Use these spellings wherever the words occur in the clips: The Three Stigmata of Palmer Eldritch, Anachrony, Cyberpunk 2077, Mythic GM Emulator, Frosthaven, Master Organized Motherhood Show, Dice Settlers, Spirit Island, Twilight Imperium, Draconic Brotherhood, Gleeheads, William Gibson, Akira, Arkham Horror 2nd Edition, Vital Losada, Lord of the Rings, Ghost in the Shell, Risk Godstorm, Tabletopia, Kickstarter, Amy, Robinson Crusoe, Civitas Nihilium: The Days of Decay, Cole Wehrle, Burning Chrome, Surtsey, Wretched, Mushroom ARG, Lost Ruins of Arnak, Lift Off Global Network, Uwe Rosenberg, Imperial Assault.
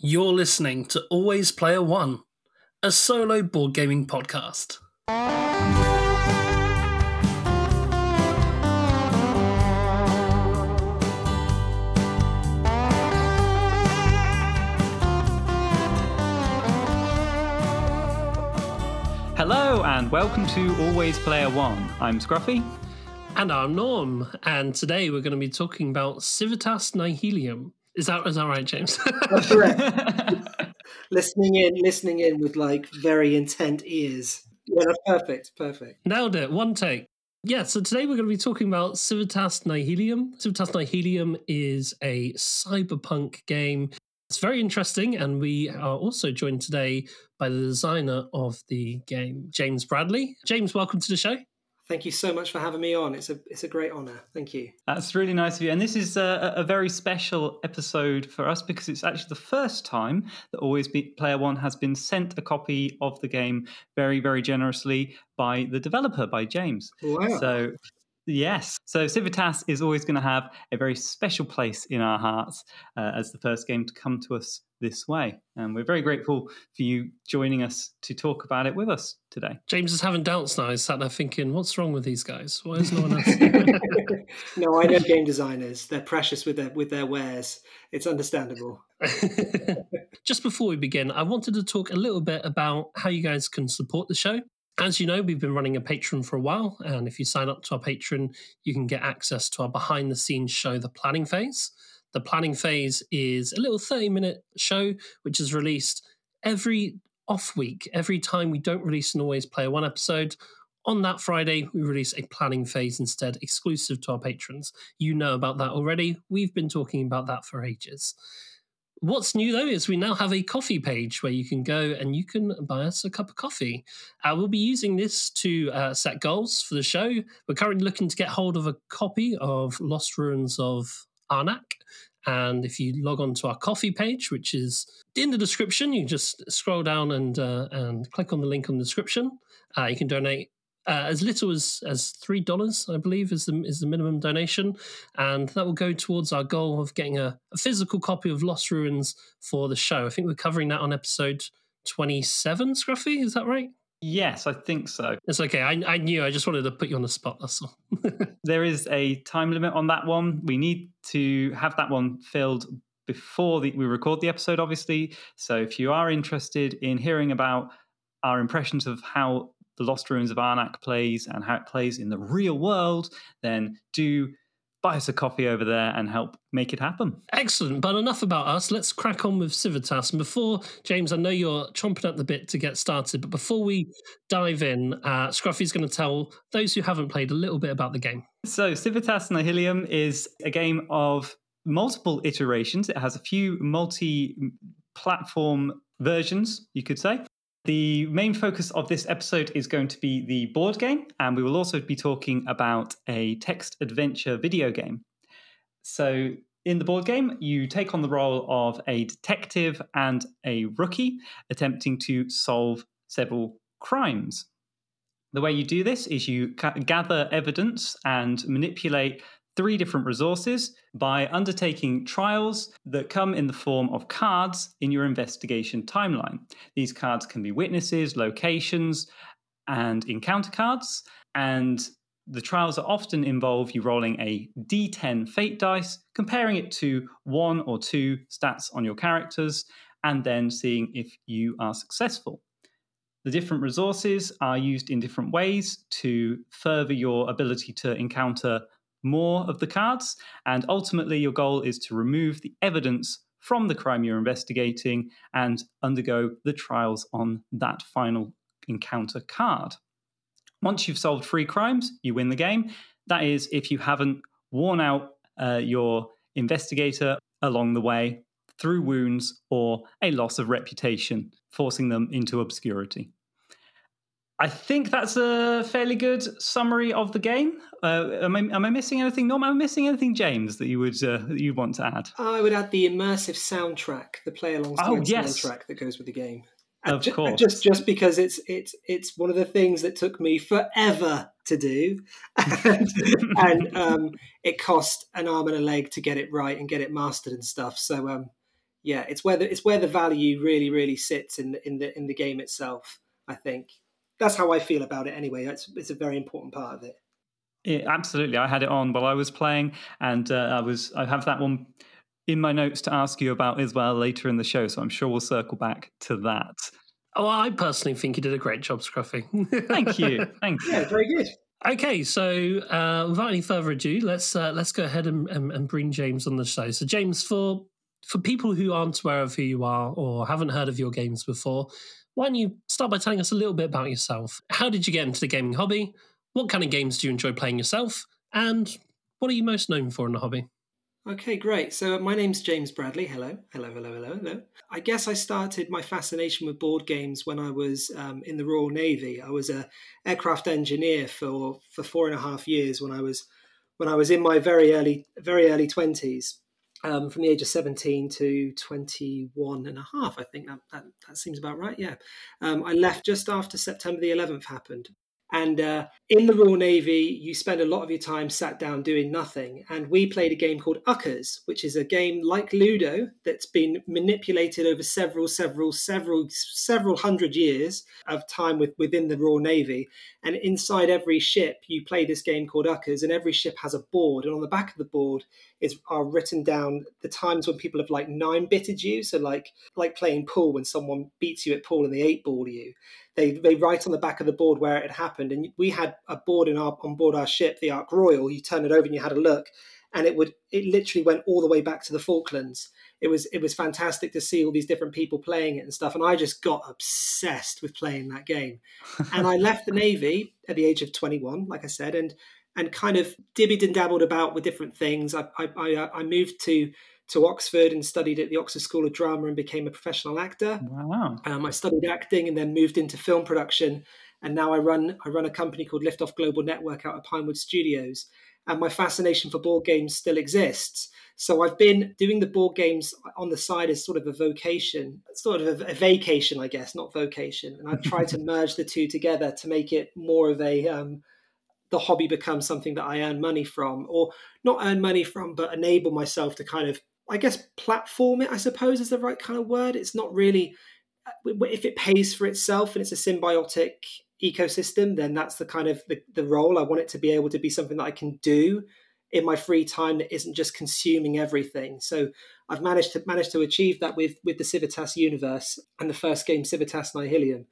You're listening to Always Player One, a solo board gaming podcast. Hello and welcome to Always Player One. I'm Scruffy. And I'm Norm. And today we're going to be talking about Civitas Nihilium. Is that right, James? That's correct. listening in with like very intent ears. Yeah, perfect. Nailed it. One take. Yeah, so today we're going to be talking about Civitas Nihilium. Civitas Nihilium is a cyberpunk game. It's very interesting, and we are also joined today by the designer of the game, James Bradley. James, welcome to the show. Thank you so much for having me on. It's a great honour. Thank you. That's really nice of you. And this is a very special episode for us because it's actually the first time that Always Player One has been sent a copy of the game very, very generously by the developer, by James. Wow. So, yes. So Civitas is always going to have a very special place in our hearts as the first game to come to us this way. And we're very grateful for you joining us to talk about it with us today. James is having doubts now. He's sat there thinking, what's wrong with these guys? Why is no one else? No, I know game designers. They're precious with their wares. It's understandable. Just before we begin, I wanted to talk a little bit about how you guys can support the show. As you know, we've been running a Patreon for a while, and if you sign up to our Patreon, you can get access to our behind-the-scenes show, The Planning Phase. The Planning Phase is a little 30-minute show which is released every off-week, every time we don't release an Always Player One episode. On that Friday, we release a Planning Phase instead, exclusive to our patrons. You know about that already. We've been talking about that for ages. What's new, though, is we now have a coffee page where you can go and you can buy us a cup of coffee. We'll be using this to set goals for the show. We're currently looking to get hold of a copy of Lost Ruins of Arnak. And if you log on to our coffee page, which is in the description, you just scroll down and click on the link on the description. You can donate as little as $3, I believe, is the minimum donation. And that will go towards our goal of getting a physical copy of Lost Ruins for the show. I think we're covering that on episode 27, Scruffy, is that right? Yes, I think so. It's okay. I knew. I just wanted to put you on the spot, that's all. There is a time limit on that one. We need to have that one filled before we record the episode, obviously. So if you are interested in hearing about our impressions of how The Lost Ruins of Arnak plays and how it plays in the real world, then do buy us a coffee over there and help make it happen. Excellent. But enough about us. Let's crack on with Civitas. And before, James, I know you're chomping at the bit to get started, but before we dive in, Scruffy's going to tell those who haven't played a little bit about the game. So Civitas Nihilium is a game of multiple iterations. It has a few multi-platform versions, you could say. The main focus of this episode is going to be the board game, and we will also be talking about a text adventure video game. So in the board game, you take on the role of a detective and a rookie attempting to solve several crimes. The way you do this is you gather evidence and manipulate three different resources by undertaking trials that come in the form of cards in your investigation timeline. These cards can be witnesses, locations, and encounter cards. And the trials often involve you rolling a D10 fate dice, comparing it to one or two stats on your characters, and then seeing if you are successful. The different resources are used in different ways to further your ability to encounter more of the cards, and ultimately your goal is to remove the evidence from the crime you're investigating and undergo the trials on that final encounter card. Once you've solved three crimes, you win the game. That is, if you haven't worn out your investigator along the way through wounds or a loss of reputation, forcing them into obscurity. I think that's a fairly good summary of the game. Am I missing anything? Norm, am I missing anything, James, that you want to add? I would add the immersive soundtrack, the play-along soundtrack that goes with the game. Of course. Just because it's one of the things that took me forever to do. and it cost an arm and a leg to get it right and get it mastered and stuff. So yeah, it's where the value really sits in the game itself. I think that's how I feel about it. Anyway, it's a very important part of it. Yeah, absolutely. I had it on while I was playing, and I have that one in my notes to ask you about as well later in the show. So I'm sure we'll circle back to that. Oh, I personally think you did a great job, Scruffy. Thank you. Thank you. Yeah, very good. Okay, so without any further ado, let's go ahead and bring James on the show. So James, for people who aren't aware of who you are or haven't heard of your games before, why don't you start by telling us a little bit about yourself? How did you get into the gaming hobby? What kind of games do you enjoy playing yourself? And what are you most known for in the hobby? Okay, great. So my name's James Bradley. Hello. I guess I started my fascination with board games when I was in the Royal Navy. I was an aircraft engineer for 4.5 years when I was in my very early 20s, from the age of 17 to 21 and a half. I think that seems about right. Yeah. I left just after September the 11th happened. And in the Royal Navy, you spend a lot of your time sat down doing nothing. And we played a game called Uckers, which is a game like Ludo that's been manipulated over several hundred years of time within the Royal Navy. And inside every ship, you play this game called Uckers, and every ship has a board. And on the back of the board are written down the times when people have like 9-bitted you. So like playing pool, when someone beats you at pool and they 8-ball you. They write on the back of the board where it happened, and we had a board on board our ship, the Ark Royal. You turn it over and you had a look, and it literally went all the way back to the Falklands. It was fantastic to see all these different people playing it and stuff, and I just got obsessed with playing that game. And I left the Navy at the age of 21, like I said, and kind of dibbied and dabbled about with different things. I moved to Oxford and studied at the Oxford School of Drama and became a professional actor. Wow. I studied acting and then moved into film production. And now I run a company called Lift Off Global Network out of Pinewood Studios. And my fascination for board games still exists. So I've been doing the board games on the side as sort of a vocation, sort of a vacation, I guess, not vocation. And I've tried to merge the two together to make it more of a... the hobby becomes something that I earn money from, or not earn money from, but enable myself to kind of, I guess, platform it, I suppose, is the right kind of word. It's not really, if it pays for itself and it's a symbiotic ecosystem, then that's the kind of the role. I want it to be able to be something that I can do in my free time that isn't just consuming everything. So I've managed to achieve that with the Civitas universe and the first game, Civitas Nihilium.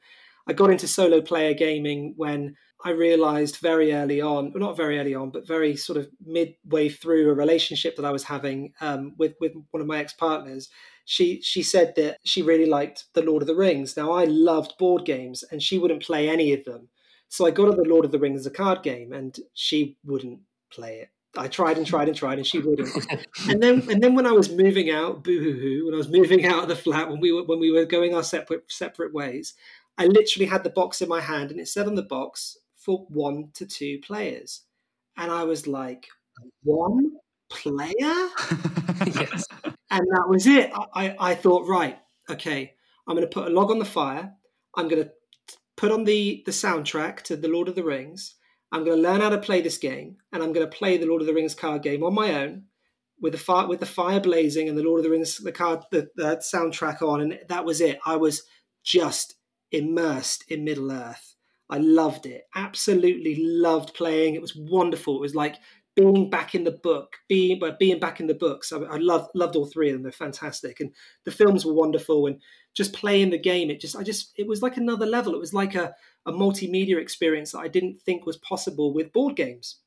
I got into solo player gaming when I realized very sort of midway through a relationship that I was having with one of my ex-partners. She said that she really liked the Lord of the Rings. Now, I loved board games and she wouldn't play any of them. So I got her the Lord of the Rings as a card game and she wouldn't play it. I tried and she wouldn't. And then when I was moving out, when I was moving out of the flat, when we were going our separate ways, I literally had the box in my hand and it said on the box for 1 to 2 players. And I was like, 1 player? Yes. And that was it. I thought, right, okay, I'm going to put a log on the fire. I'm going to put on the soundtrack to The Lord of the Rings. I'm going to learn how to play this game. And I'm going to play The Lord of the Rings card game on my own with the fire blazing and The Lord of the Rings, the soundtrack on. And that was it. I was just immersed in Middle Earth. I loved it. Absolutely loved playing. It was wonderful. It was like being back in the book. Being back in the books. I loved all three of them. They're fantastic, and the films were wonderful. And just playing the game, it was like another level. It was like a multimedia experience that I didn't think was possible with board games.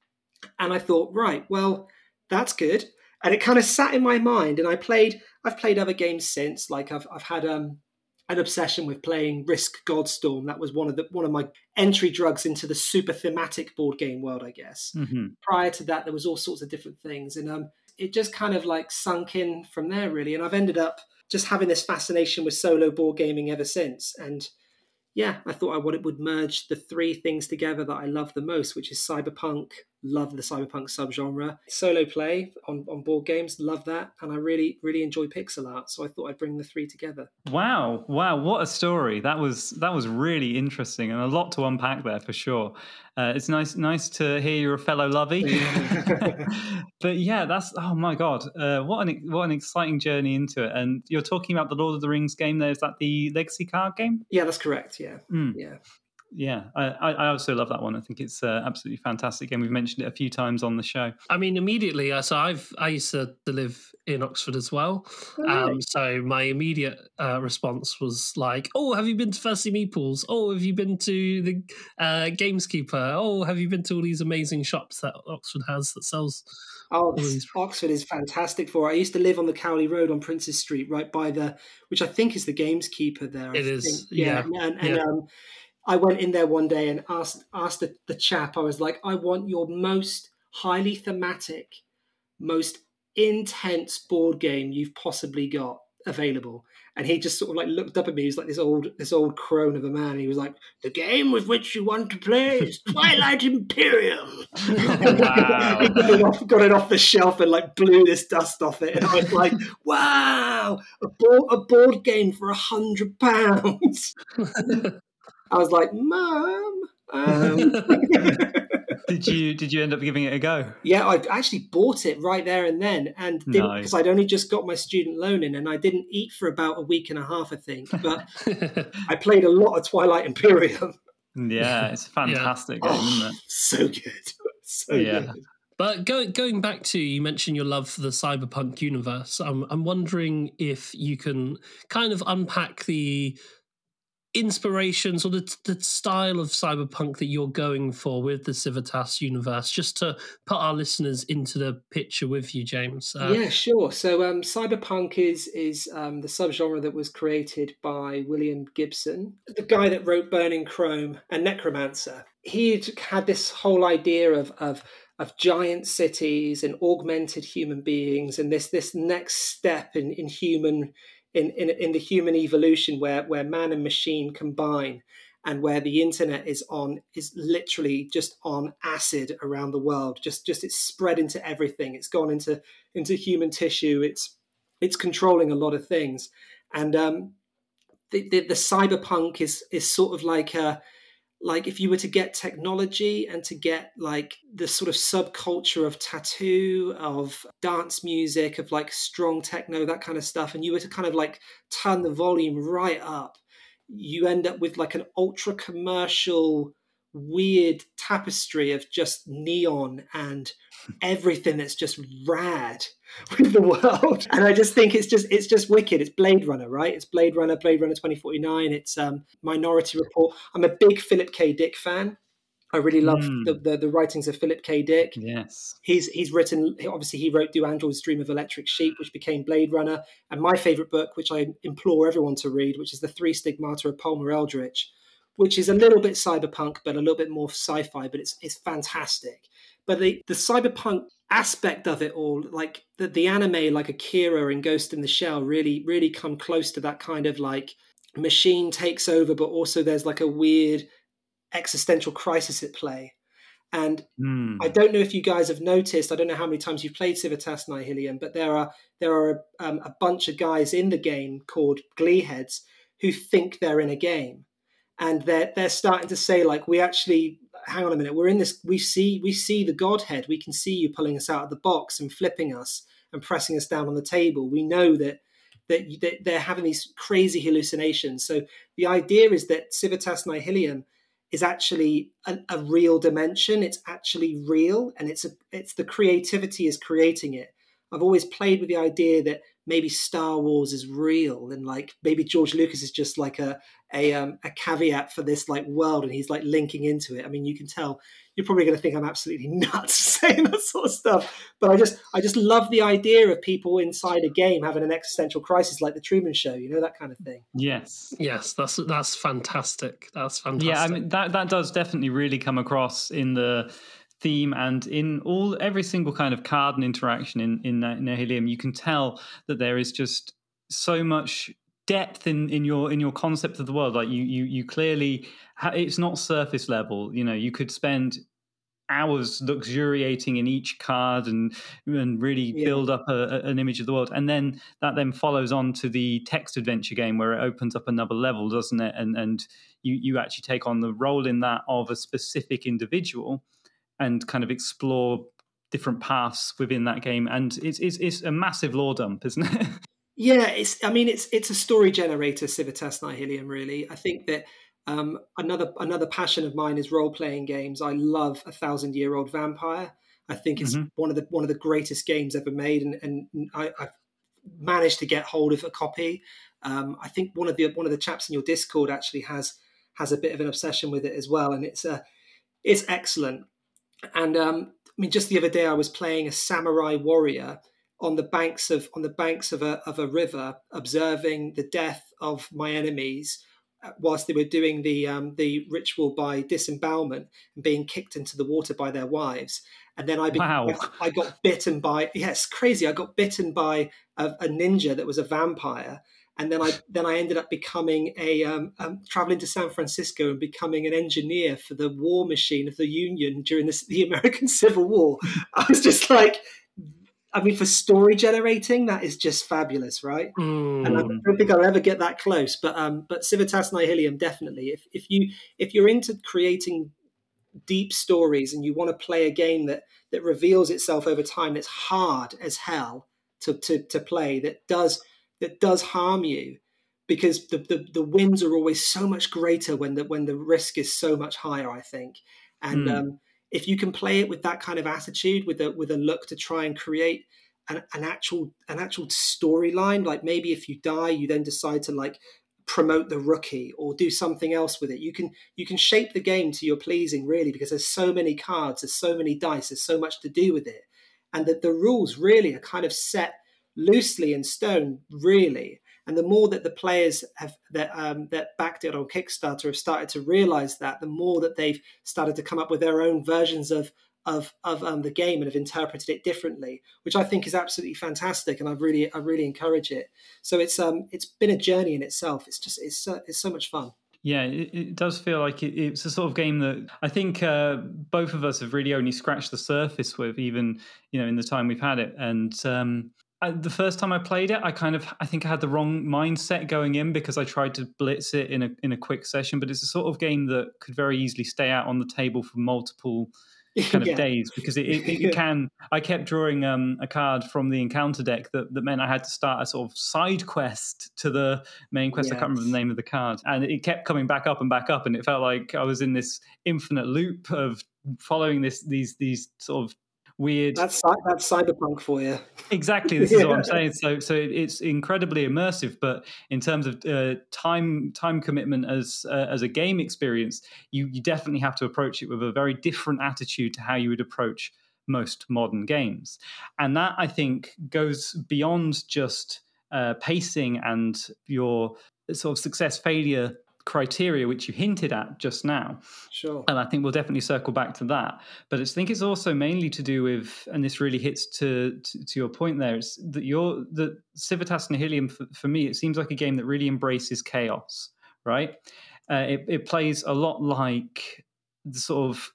And I thought, right, well, that's good. And it kind of sat in my mind. And I've played other games since. Like I've had an obsession with playing Risk Godstorm. That was one of my entry drugs into the super thematic board game world, I guess. Mm-hmm. Prior to that, there was all sorts of different things, and it just kind of like sunk in from there, really. And I've ended up just having this fascination with solo board gaming ever since. And yeah, I thought it would merge the three things together that I love the most, which is cyberpunk, love the cyberpunk subgenre. Solo play on board games, love that. And I really, really enjoy pixel art. So I thought I'd bring the three together. Wow, what a story. That was really interesting and a lot to unpack there for sure. It's nice to hear you're a fellow lovey. But yeah, that's, oh my God, what an exciting journey into it. And you're talking about the Lord of the Rings game there. Is that the Legacy card game? Yeah, that's correct, yeah. Mm. Yeah. Yeah, I also love that one. I think it's absolutely fantastic, and we've mentioned it a few times on the show. I mean, immediately, so I used to live in Oxford as well. Oh, really? So my immediate response was like, "Oh, have you been to Firstly Meeples? Oh, have you been to the Gameskeeper? Oh, have you been to all these amazing shops that Oxford has that sells?" Oh, Oxford is fantastic for it. I used to live on the Cowley Road on Princes Street, right by the, which I think is the Gameskeeper there. It is, yeah. I went in there one day and asked the chap, I was like, I want your most highly thematic, most intense board game you've possibly got available. And he just sort of like looked up at me. He was like this old crone of a man. He was like, the game with which you want to play is Twilight Imperium. Wow. Got it off the shelf and like blew this dust off it. And I was like, wow, a board game for £100. I was like, Mum. Did you end up giving it a go? Yeah, I actually bought it right there and then, and because I'd only just got my student loan in, and I didn't eat for about a week and a half, I think. But I played a lot of Twilight Imperium. Yeah, it's fantastic, yeah. Game, oh, isn't it? So good, so good. But going back to, you mentioned your love for the cyberpunk universe. I'm wondering if you can kind of unpack the inspirations or the style of cyberpunk that you're going for with the Civitas universe, just to put our listeners into the picture with you, James. Yeah, sure. So cyberpunk is the subgenre that was created by William Gibson, the guy that wrote Burning Chrome and Necromancer. He had this whole idea of giant cities and augmented human beings, and this next step in human in the human evolution where man and machine combine, and where the internet is literally just on acid around the world. Just it's spread into everything. It's gone into human tissue. It's controlling a lot of things. And the cyberpunk is sort of like a, like if you were to get technology and to get like the sort of subculture of tattoo, of dance music, of like strong techno, that kind of stuff, and you were to kind of like turn the volume right up, you end up with like an ultra commercial, weird tapestry of just neon and everything that's just rad with the world. And I just think it's just wicked. It's Blade Runner, right? It's Blade Runner 2049. It's Minority Report. I'm a big Philip K. Dick fan. I really love the writings of Philip K. Dick. Yes, he's written. Obviously, he wrote "Do Androids Dream of Electric Sheep," which became Blade Runner, and my favorite book, which I implore everyone to read, which is "The Three Stigmata of Palmer Eldritch," which is a little bit cyberpunk, but a little bit more sci-fi. But it's fantastic. But the cyberpunk aspect of it all, like the anime, like Akira and Ghost in the Shell, really, really come close to that kind of like machine takes over, but also there's like a weird existential crisis at play. And I don't know if you guys have noticed, I don't know how many times you've played Civitas Nihilium, but there are a bunch of guys in the game called Gleeheads who think they're in a game. And they're starting to say, like, we actually, hang on a minute, we're in this, we see the Godhead, we can see you pulling us out of the box and flipping us and pressing us down on the table. We know that they're having these crazy hallucinations. So the idea is that Civitas Nihilium is actually a real dimension. It's actually real, and it's the creativity is creating it. I've always played with the idea that maybe Star Wars is real, and like maybe George Lucas is just like a caveat for this like world, and he's like linking into it. I mean, you can tell you're probably going to think I'm absolutely nuts saying that sort of stuff, but I just love the idea of people inside a game having an existential crisis, like the Truman Show, you know, that kind of thing. Yes, that's fantastic. Yeah, I mean that does definitely really come across in the theme and in every single kind of card and interaction in Nihilium. You can tell that there is just so much depth in your concept of the world. Like you clearly, it's not surface level. You know, you could spend hours luxuriating in each card and really build up an image of the world. And then that then follows on to the text adventure game where it opens up another level, doesn't it? And you actually take on the role in that of a specific individual and kind of explore different paths within that game. And it's a massive lore dump, isn't it? Yeah, it's a story generator, Civitas Nihilium, really. I think that another passion of mine is role-playing games. I love A 1,000-Year-Old Vampire. I think it's one of the greatest games ever made, and I've managed to get hold of a copy. I think one of the chaps in your Discord actually has a bit of an obsession with it as well, and it's excellent. And just the other day I was playing a samurai warrior on the banks of a river, observing the death of my enemies whilst they were doing the ritual by disembowelment and being kicked into the water by their wives. And then I got bitten by, yes, crazy. I got bitten by a ninja that was a vampire. And then I ended up becoming traveling to San Francisco and becoming an engineer for the war machine of the Union during the American Civil War. I was just like, for story generating, that is just fabulous, right? Mm. And I don't think I'll ever get that close. But Civitas Nihilium, definitely. If you're into creating deep stories and you want to play a game that reveals itself over time, that's hard as hell to play, that does harm you, because the wins are always so much greater when the risk is so much higher, I think. And if you can play it with that kind of attitude, with a look to try and create an actual storyline, like maybe if you die, you then decide to like promote the rookie or do something else with it. You can shape the game to your pleasing, really, because there's so many cards, there's so many dice, there's so much to do with it, and that the rules really are kind of set loosely in stone, really. And the more that the players that backed it on Kickstarter have started to realize that, the more that they've started to come up with their own versions of the game and have interpreted it differently, which I think is absolutely fantastic. And I really encourage it. So it's been a journey in itself. It's so much fun. Yeah, it does feel like it's a sort of game that I think both of us have really only scratched the surface with, even in the time we've had it. And the first time I played it, I think I had the wrong mindset going in, because I tried to blitz it in a quick session. But it's a sort of game that could very easily stay out on the table for multiple kind of days, because it can. I kept drawing a card from the encounter deck that meant I had to start a sort of side quest to the main quest. Yes. I can't remember the name of the card, and it kept coming back up, and it felt like I was in this infinite loop of following these sort of weird. That's cyberpunk for you. Exactly. This is what I'm saying. So it's incredibly immersive, but in terms of time commitment as a game experience, you definitely have to approach it with a very different attitude to how you would approach most modern games, and that I think goes beyond just pacing and your sort of success failure criteria, which you hinted at just now. Sure. And I think we'll definitely circle back to that. But I think it's also mainly to do with, and this really hits to your point there, it's that the Civitas Nihilium, for me, it seems like a game that really embraces chaos, right? It plays a lot like the sort of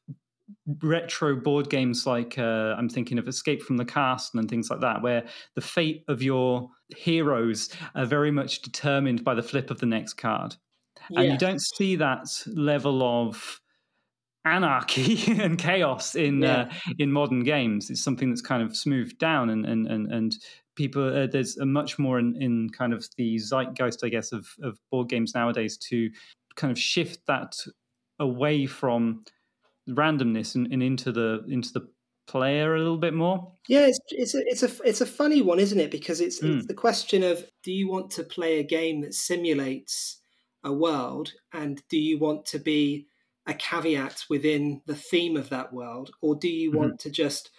retro board games like I'm thinking of Escape from the Castle and things like that, where the fate of your heroes are very much determined by the flip of the next card. And you don't see that level of anarchy and chaos in modern games. It's something that's kind of smoothed down, and people. There's a much more in kind of the zeitgeist, I guess, of board games nowadays to kind of shift that away from randomness and into the player a little bit more. Yeah, it's a funny one, isn't it? Because it's the question of, do you want to play a game that simulates a world, and do you want to be a caveat within the theme of that world, or do you want to just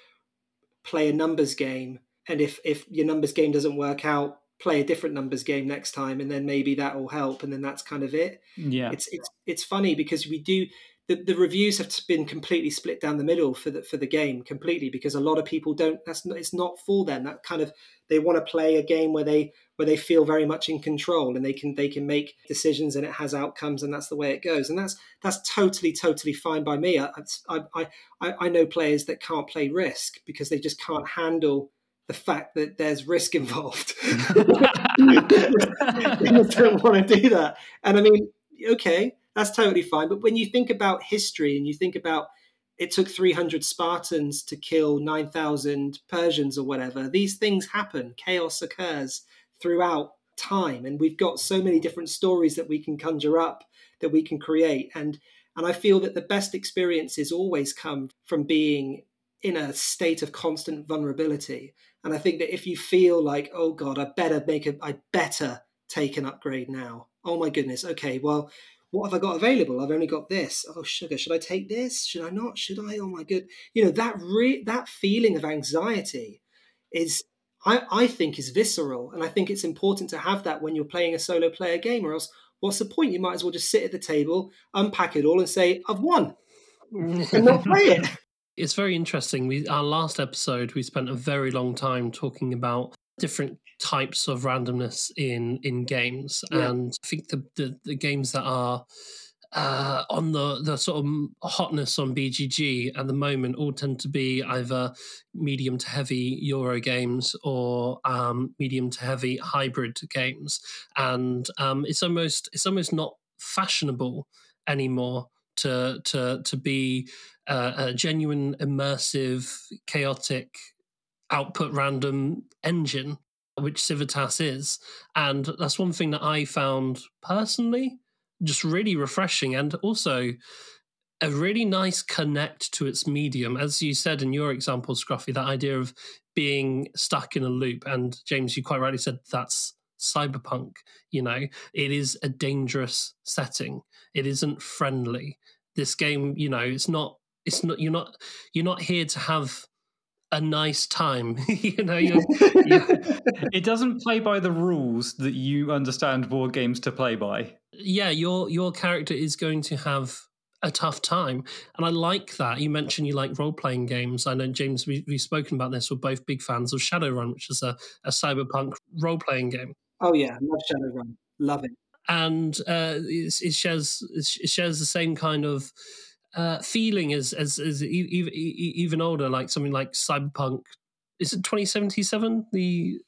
play a numbers game, and if your numbers game doesn't work out, play a different numbers game next time, and then maybe that will help, and then that's kind of it. It's funny because we do the reviews have been completely split down the middle for the game completely, because a lot of people don't. It's not for them. That kind of, they want to play a game where they feel very much in control and they can make decisions and it has outcomes, and that's the way it goes. And that's totally fine by me. I know players that can't play Risk because they just can't handle the fact that there's risk involved. They just don't want to do that. And I mean, okay, that's totally fine. But when you think about history and you think about it took 300 Spartans to kill 9,000 Persians or whatever, these things happen. Chaos occurs throughout time. And we've got so many different stories that we can conjure up, that we can create. And I feel that the best experiences always come from being in a state of constant vulnerability. And I think that if you feel like, oh God, I better take an upgrade now. Oh my goodness. Okay, well, what have I got available? I've only got this. Oh, sugar, should I take this? Should I not? Should I? Oh my good. You know, that feeling of anxiety is, I think, is visceral. And I think it's important to have that when you're playing a solo player game, or else what's the point? You might as well just sit at the table, unpack it all and say, I've won, and not play it. It's very interesting. Our last episode, we spent a very long time talking about different types of randomness in games. Yeah. And I think the games that are on the sort of hotness on BGG at the moment all tend to be either medium to heavy Euro games or medium to heavy hybrid games. And it's almost not fashionable anymore to be a genuine, immersive, chaotic, output random engine, which Civitas is. And that's one thing that I found personally just really refreshing, and also a really nice connect to its medium. As you said in your example, Scruffy, that idea of being stuck in a loop. And James, you quite rightly said that's cyberpunk. You know, it is a dangerous setting. It isn't friendly. This game, you know, it's not you're not here to have a nice time. You know, it doesn't play by the rules that you understand board games to play by. Yeah, your character is going to have a tough time. And I like that. You mentioned you like role-playing games. I know, James, we've spoken about this. We're both big fans of Shadowrun, which is a cyberpunk role-playing game. Oh yeah, love Shadowrun. Love it. And it shares the same kind of feeling as even older, like something like Cyberpunk. Is it 2077? The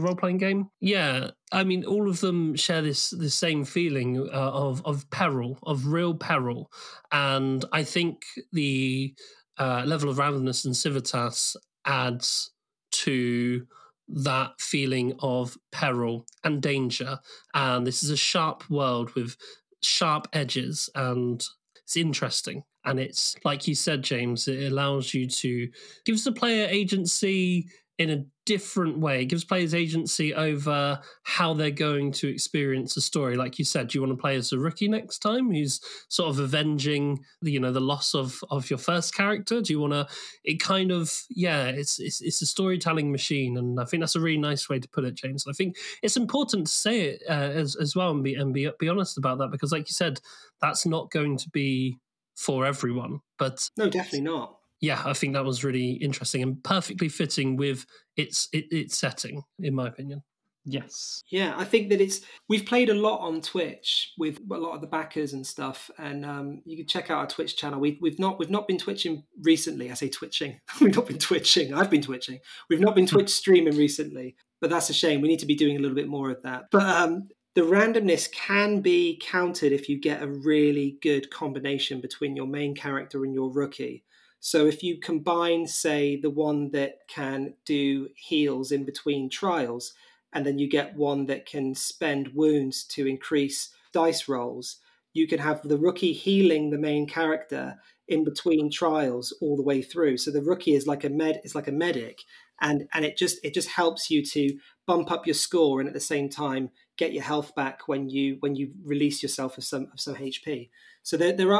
role playing game. Yeah, I mean, all of them share this same feeling of peril, of real peril. And I think the level of randomness in Civitas adds to that feeling of peril and danger. And this is a sharp world with sharp edges, and it's interesting. And it's, like you said, James, it allows you to, gives the player agency in a different way. It gives players agency over how they're going to experience a story. Like you said, do you want to play as a rookie next time who's sort of avenging the loss of your first character? Do you want to, it kind of, yeah, it's a storytelling machine. And I think that's a really nice way to put it, James. And I think it's important to say it as well, and be honest about that, because like you said, that's not going to be for everyone. But no, definitely not. Yeah, I think that was really interesting and perfectly fitting with its setting, in my opinion. Yes. Yeah, I think that we've played a lot on Twitch with a lot of the backers and stuff, and you can check out our Twitch channel. We've not been twitching recently. I say twitching. We've not been twitching. I've been twitching. We've not been Twitch streaming recently, but that's a shame. We need to be doing a little bit more of that. But the randomness can be countered if you get a really good combination between your main character and your rookie. So if you combine, say, the one that can do heals in between trials, and then you get one that can spend wounds to increase dice rolls, you can have the rookie healing the main character in between trials all the way through. So the rookie is like a medic, and it just helps you to bump up your score and at the same time get your health back when you release yourself of some HP. So there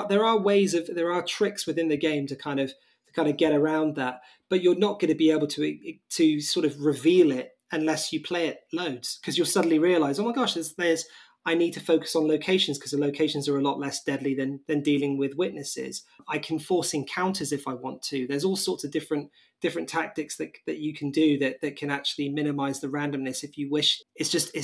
are tricks within the game to kind of get around that, but you're not going to be able to sort of reveal it unless you play it loads, because you'll suddenly realize, oh my gosh, there's I need to focus on locations because the locations are a lot less deadly than dealing with witnesses. I can force encounters if I want to. There's all sorts of different tactics that you can do that can actually minimize the randomness if you wish. It's just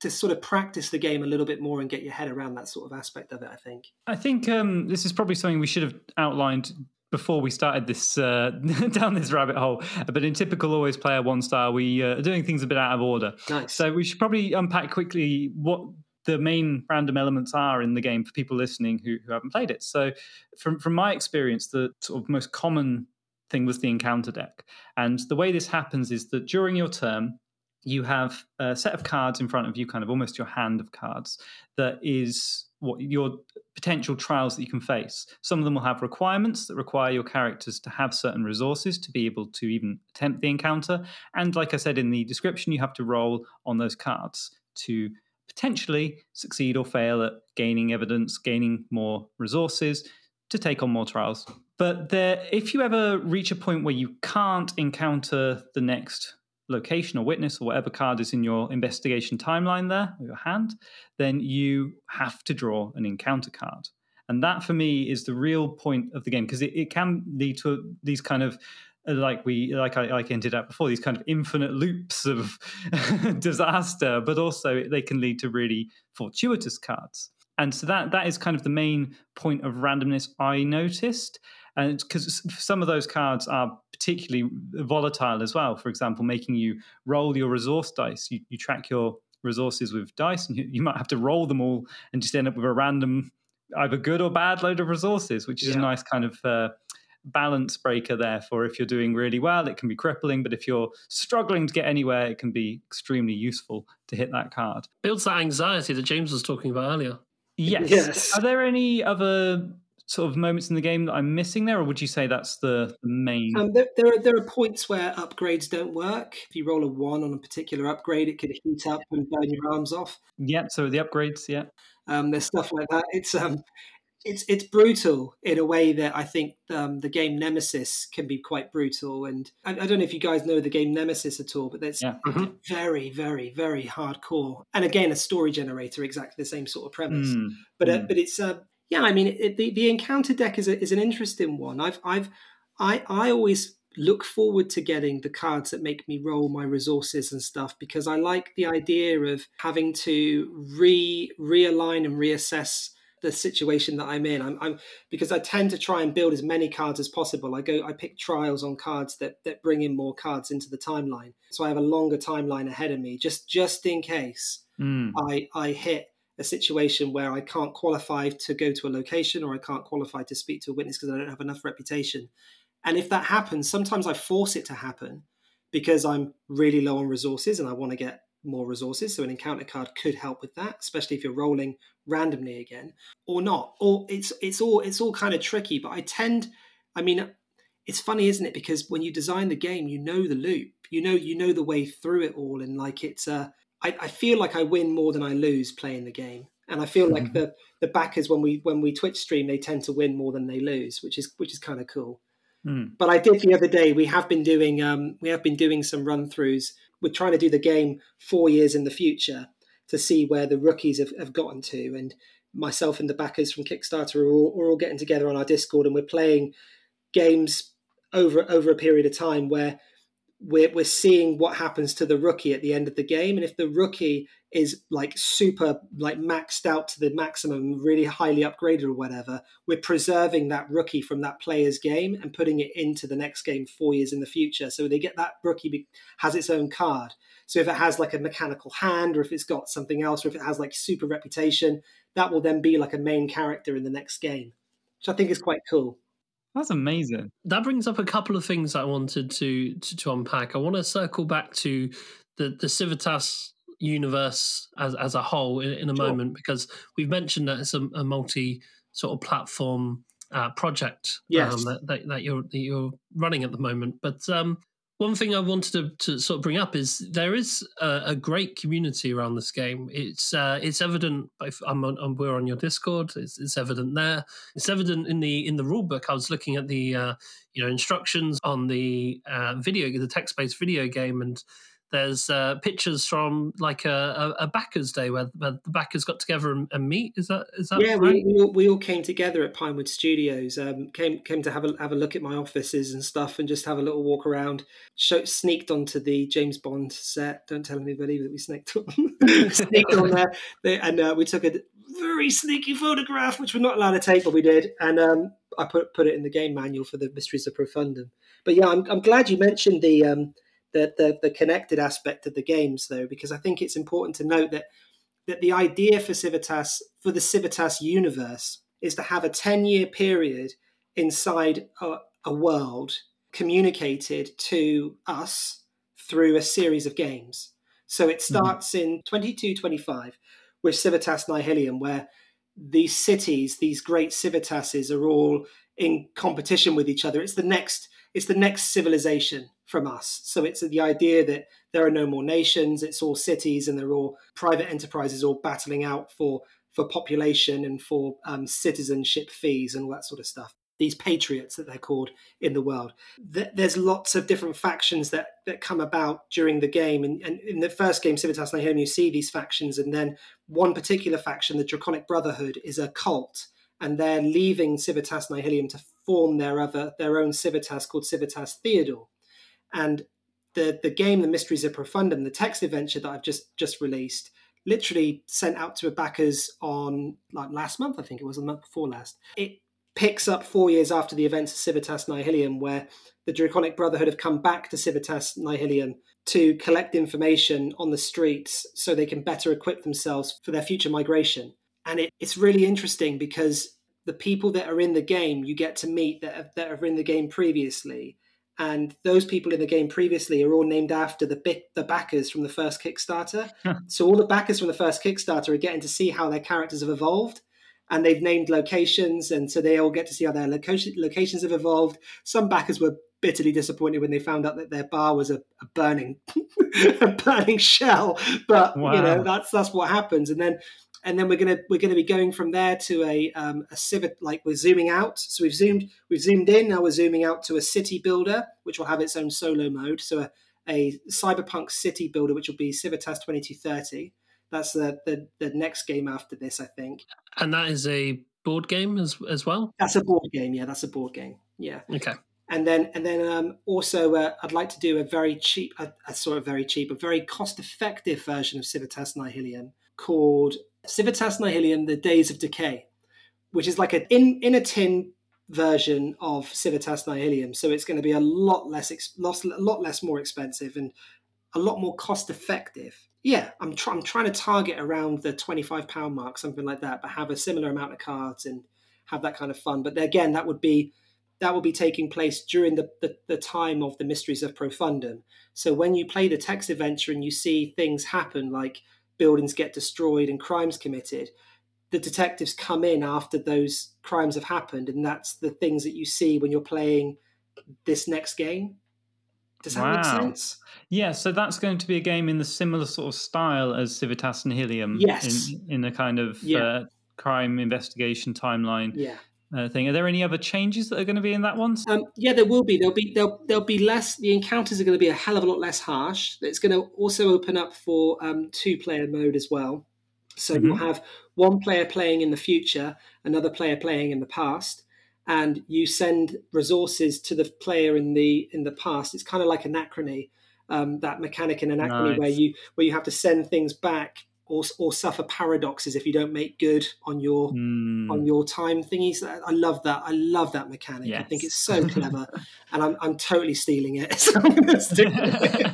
to sort of practice the game a little bit more and get your head around that sort of aspect of it, I think. I think this is probably something we should have outlined before we started this down this rabbit hole, but in typical Always Player One style, we are doing things a bit out of order. Nice. So we should probably unpack quickly what the main random elements are in the game for people listening who haven't played it. So from my experience, the sort of most common thing was the encounter deck. And the way this happens is that during your turn, you have a set of cards in front of you, kind of almost your hand of cards, that is what your potential trials that you can face. Some of them will have requirements that require your characters to have certain resources to be able to even attempt the encounter. And like I said in the description, you have to roll on those cards to potentially succeed or fail at gaining evidence, gaining more resources to take on more trials. But if you ever reach a point where you can't encounter the next location or witness or whatever card is in your investigation timeline there, or your hand, then you have to draw an encounter card. And that for me is the real point of the game, because it can lead to these kind of, like I ended up before, these kind of infinite loops of disaster, but also they can lead to really fortuitous cards. And so that is kind of the main point of randomness I noticed. And because some of those cards are particularly volatile as well, for example, making you roll your resource dice. You track your resources with dice, and you might have to roll them all and just end up with a random, either good or bad load of resources, which is a nice kind of balance breaker there for if you're doing really well, it can be crippling. But if you're struggling to get anywhere, it can be extremely useful to hit that card. Builds that anxiety that James was talking about earlier. Yes. Are there any other sort of moments in the game that I'm missing there, or would you say that's the main? There are points where upgrades don't work. If you roll a 1 on a particular upgrade, it could heat up and burn your arms off. Yeah, so the upgrades, yeah. There's stuff like that. It's brutal in a way that I think the game Nemesis can be quite brutal. And I don't know if you guys know the game Nemesis at all, but that's very, very, very hardcore. And again, a story generator, exactly the same sort of premise. But it's... Yeah, I mean, the encounter deck is an interesting one. I always look forward to getting the cards that make me roll my resources and stuff, because I like the idea of having to realign and reassess the situation that I'm in. I'm because I tend to try and build as many cards as possible. I pick trials on cards that bring in more cards into the timeline, so I have a longer timeline ahead of me just in case I hit a situation where I can't qualify to go to a location, or I can't qualify to speak to a witness because I don't have enough reputation. And if that happens, sometimes I force it to happen because I'm really low on resources and I want to get more resources. So an encounter card could help with that, especially if you're rolling randomly again or not. Or it's all kind of tricky, but it's funny, isn't it? Because when you design the game, you know the loop, you know the way through it all. And like it's I feel like I win more than I lose playing the game. And I feel like the backers, when we Twitch stream, they tend to win more than they lose, which is kind of cool. But I did the other day, we have been doing some run-throughs. We're trying to do the game 4 years in the future to see where the rookies have gotten to. And myself and the backers from Kickstarter are all getting together on our Discord, and we're playing games over a period of time where we're seeing what happens to the rookie at the end of the game. And if the rookie is super maxed out to the maximum, really highly upgraded or whatever, we're preserving that rookie from that player's game and putting it into the next game 4 years in the future. So they get that rookie has its own card. So if it has like a mechanical hand, or if it's got something else, or if it has like super reputation, that will then be like a main character in the next game, which I think is quite cool. That's amazing. That brings up a couple of things I wanted to unpack. I want to circle back to the Civitas universe as a whole in a moment, because we've mentioned that it's a multi sort of platform project that you're running at the moment. But one thing I wanted to sort of bring up is there is a great community around this game. It's evident. We're on your Discord. It's evident there. It's evident in the rulebook. I was looking at the instructions on the text-based video game, and There's pictures from like a backers day where the backers got together and meet. Is that yeah, right? we all came together at Pinewood Studios. Came to have a look at my offices and stuff, and just have a little walk around. Sneaked onto the James Bond set. Don't tell anybody that we sneaked on there, and we took a very sneaky photograph, which we're not allowed to take, but we did. And I put it in the game manual for the Mysteries of Profundum. But yeah, I'm glad you mentioned the connected aspect of the games, though, because I think it's important to note that the idea for Civitas, for the Civitas universe, is to have a 10-year period inside a world communicated to us through a series of games. So it starts in 2225 with Civitas Nihilium, where these cities, these great civitases, are all in competition with each other. It's the next civilization from us. So it's the idea that there are no more nations, it's all cities, and they're all private enterprises all battling out for population and for citizenship fees and all that sort of stuff. These patriots that they're called in the world. There's lots of different factions that come about during the game. And in the first game, Civitas Nihilium, you see these factions. And then one particular faction, the Draconic Brotherhood, is a cult. And they're leaving Civitas Nihilium to form their own Civitas called Civitas Theodore. And the game, The Mysteries of Profundum, the text adventure that I've just released, literally sent out to backers on like last month, I think it was, the month before last. It picks up 4 years after the events of Civitas Nihilium, where the Draconic Brotherhood have come back to Civitas Nihilium to collect information on the streets so they can better equip themselves for their future migration. And it's really interesting because the people that are in the game you get to meet that are in the game previously. And those people in the game previously are all named after the backers from the first Kickstarter. Yeah. So all the backers from the first Kickstarter are getting to see how their characters have evolved, and they've named locations, and so they all get to see how their locations have evolved. Some backers were bitterly disappointed when they found out that their bar was a burning a burning shell. But wow. You know, that's what happens. And then we're gonna be going from there to a civic, like we're zooming out. So we've zoomed in. Now we're zooming out to a city builder, which will have its own solo mode. So a cyberpunk city builder, which will be Civitas 2230. That's the next game after this, I think. And that is a board game as well. That's a board game. Yeah, that's a board game. Yeah. Okay. And then also I'd like to do a very cost-effective version of Civitas Nihilium called Civitas Nihilium: The Days of Decay, which is like an in a tin version of Civitas Nihilium. So it's going to be a lot less more expensive and a lot more cost effective. Yeah, I'm trying to target around the £25 mark, something like that, but have a similar amount of cards and have that kind of fun. But again, that would be taking place during the time of the Mysteries of Profundum. So when you play the text adventure and you see things happen, like buildings get destroyed and crimes committed, the detectives come in after those crimes have happened, and that's the things that you see when you're playing this next game. Does that make sense? Yeah, so that's going to be a game in the similar sort of style as Civitas Nihilium. Yes. In a kind of crime investigation timeline. Yeah. Thing. Are there any other changes that are going to be in that one? Yeah, there will be. There'll be less. The encounters are going to be a hell of a lot less harsh. It's going to also open up for two-player mode as well. So you'll have one player playing in the future, another player playing in the past, and you send resources to the player in the past. It's kind of like Anachrony, that mechanic in Anachrony. Nice. where you have to send things back. Or suffer paradoxes if you don't make good on your time thingies. I love that mechanic. Yes. I think it's so clever, and I'm totally stealing it. So I'm gonna stick with it.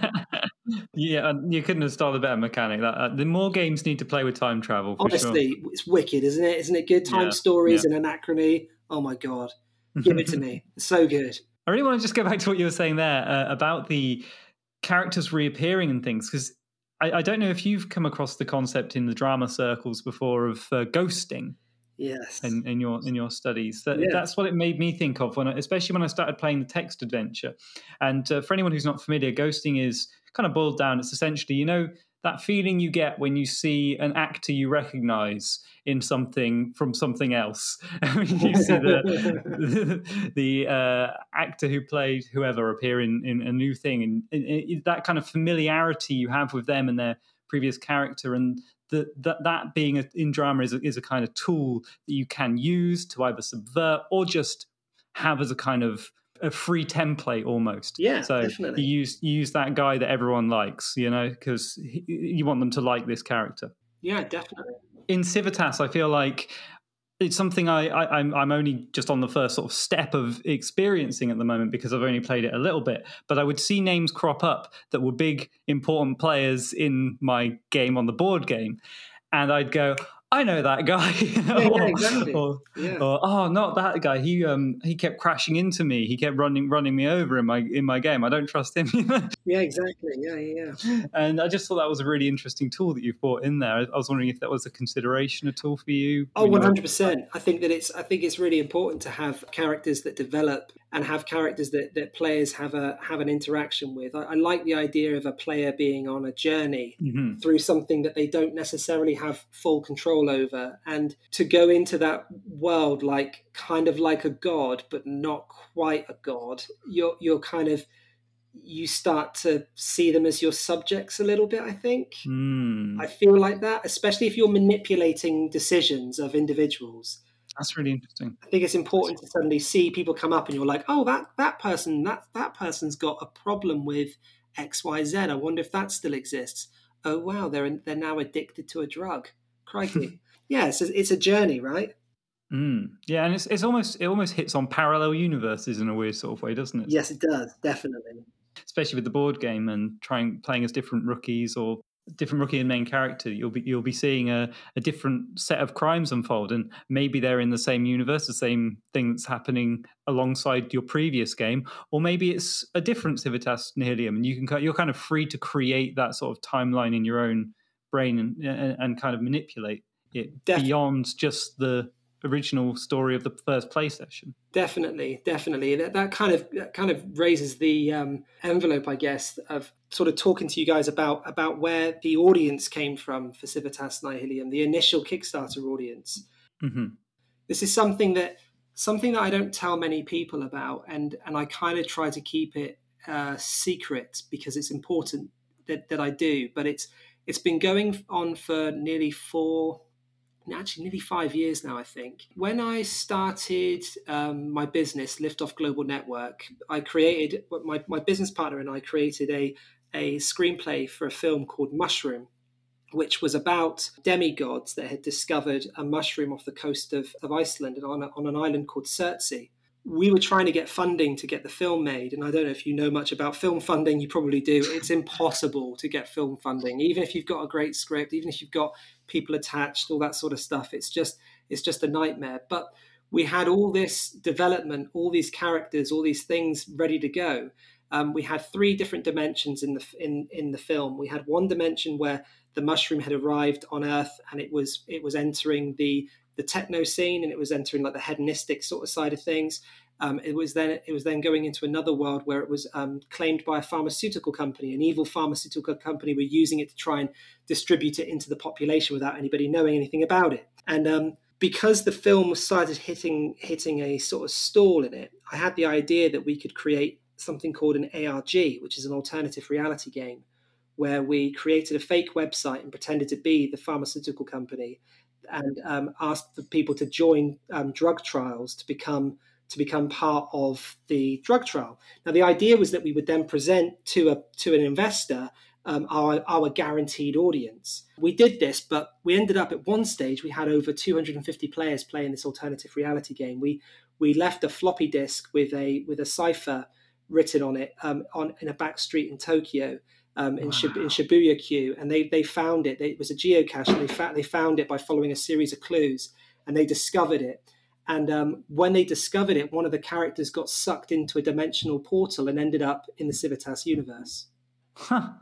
Yeah, you couldn't have started a better mechanic. The more games need to play with time travel. Honestly, it's wicked, isn't it? Isn't it good? Time stories and Anachrony. Oh my god, give it to me. It's so good. I really want to just go back to what you were saying there about the characters reappearing and things, because I don't know if you've come across the concept in the drama circles before of ghosting. Yes. In your studies, that's what it made me think of, especially when I started playing the text adventure. And for anyone who's not familiar, ghosting is kind of boiled down. It's essentially, that feeling you get when you see an actor you recognize in something from something else. You see the actor who played whoever appear in a new thing, and that kind of familiarity you have with them and their previous character, and that being in drama is a kind of tool that you can use to either subvert or just have as a kind of a free template almost. Yeah, so definitely. You use that guy that everyone likes, you know, because you want them to like this character. Yeah, definitely. In Civitas, I feel like it's something I'm only just on the first sort of step of experiencing at the moment because I've only played it a little bit, but I would see names crop up that were big, important players in my game on the board game. And I'd go, I know that guy. Yeah, exactly. Or oh, not that guy. He kept crashing into me. He kept running me over in my game. I don't trust him. Yeah, exactly. Yeah. And I just thought that was a really interesting tool that you've brought in there. I was wondering if that was a consideration at all for you. Oh, 100%. I think it's really important to have characters that develop and have characters that players have an interaction with. I like the idea of a player being on a journey mm-hmm. through something that they don't necessarily have full control over, and to go into that world like kind of like a god, but not quite a god. You're kind of, you start to see them as your subjects a little bit, I think. I feel like that, especially if you're manipulating decisions of individuals. That's really interesting. I think it's important to suddenly see people come up and you're like, oh, that person's got a problem with X, Y, Z. I wonder if that still exists. Oh, wow, they're now addicted to a drug. Crikey. Yeah, it's a journey, right? Yeah, and it almost hits on parallel universes in a weird sort of way, doesn't it? Yes, it does, definitely. Especially with the board game and playing as different rookies or different rookie and main character, you'll be seeing a different set of crimes unfold, and maybe they're in the same universe, the same thing that's happening alongside your previous game, or maybe it's a different Civitas Nihilium, and you're kind of free to create that sort of timeline in your own brain and kind of manipulate it beyond just the original story of the first play session. Definitely. That kind of raises the envelope, I guess, of sort of talking to you guys about where the audience came from for Civitas Nihilium, the initial Kickstarter audience. Mm-hmm. This is something that I don't tell many people about, and I kind of try to keep it secret because it's important that I do. But it's been going on for nearly 5 years now, I think. When I started my business, Lift Off Global Network, my business partner and I created a screenplay for a film called Mushroom, which was about demigods that had discovered a mushroom off the coast of Iceland and on an island called Surtsey. We were trying to get funding to get the film made, and I don't know if you know much about film funding. You probably do. It's impossible to get film funding, even if you've got a great script, even if you've got people attached, all that sort of stuff. It's just a nightmare. But we had all this development, all these characters, all these things ready to go. We had three different dimensions in the film. We had one dimension where the mushroom had arrived on Earth, and it was entering the techno scene, and it was entering like the hedonistic sort of side of things. It was then going into another world where it was claimed by a pharmaceutical company. An evil pharmaceutical company were using it to try and distribute it into the population without anybody knowing anything about it. And because the film started hitting a sort of stall in it, I had the idea that we could create something called an ARG, which is an alternative reality game, where we created a fake website and pretended to be the pharmaceutical company, and asked for people to join drug trials to become part of the drug trial. Now, the idea was that we would then present to an investor our guaranteed audience. We did this, but we ended up at one stage, we had over 250 players playing this alternative reality game. We left a floppy disk with a cipher written on it in a back street in Tokyo. In Shibuya Q, and they found it. It was a geocache, and they found it by following a series of clues, and they discovered it. And when they discovered it, one of the characters got sucked into a dimensional portal and ended up in the Civitas universe. Huh.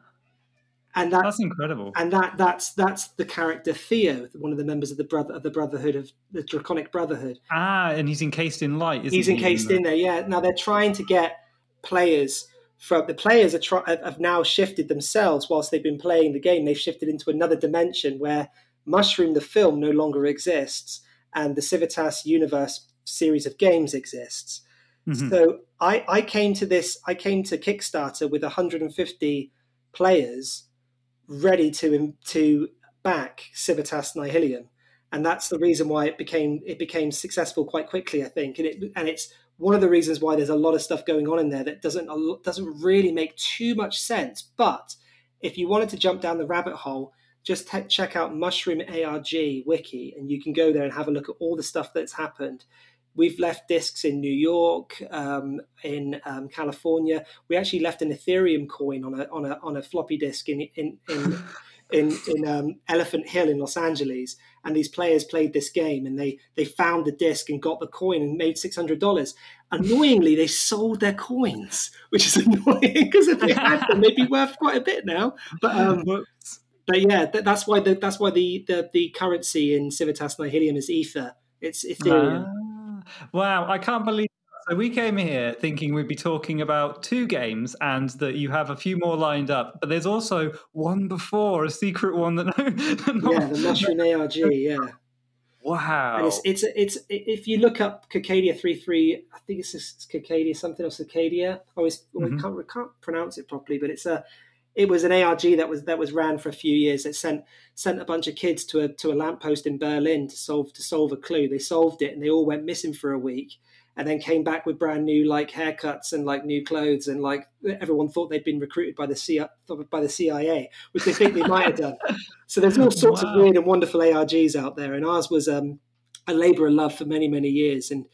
And that's incredible. And that's the character Theo, one of the members of the Brotherhood of the Draconic Brotherhood. Ah, and he's encased in light, isn't he? He's encased in there. Yeah. Now they're trying to get players from the players have now shifted themselves whilst they've been playing the game. They've shifted into another dimension where Mushroom, the film, no longer exists, and the Civitas universe series of games exists. Mm-hmm. So I came to Kickstarter with 150 players ready to back Civitas Nihilium, and that's the reason why it became successful quite quickly, I think. And it's one of the reasons why there's a lot of stuff going on in there that doesn't really make too much sense. But if you wanted to jump down the rabbit hole, just check out Mushroom ARG Wiki, and you can go there and have a look at all the stuff that's happened. We've left discs in New York, in California. We actually left an Ethereum coin on a floppy disk in Elephant Hill in Los Angeles, and these players played this game, and they found the disc and got the coin and made $600. Annoyingly, they sold their coins, which is annoying because if they had them, they'd be worth quite a bit now. But yeah, that's why the currency in Civitas Nihilium is Ether. It's Ethereum. Wow, I can't believe that. So we came here thinking we'd be talking about two games and that you have a few more lined up, but there's also one before, a secret one that the Mushroom ARG, yeah. Wow. And it's if you look up Cicadia 33, I think it's Cicadia something or Cicadia. I always can't pronounce it properly, but it was an ARG that was ran for a few years. It sent a bunch of kids to a lamppost in Berlin to solve a clue. They solved it and they all went missing for a week, and then came back with brand new haircuts and new clothes, and everyone thought they'd been recruited by the CIA, which they think they might have done. So there's all sorts of weird and wonderful ARGs out there, and ours was a labour of love for many, many years. And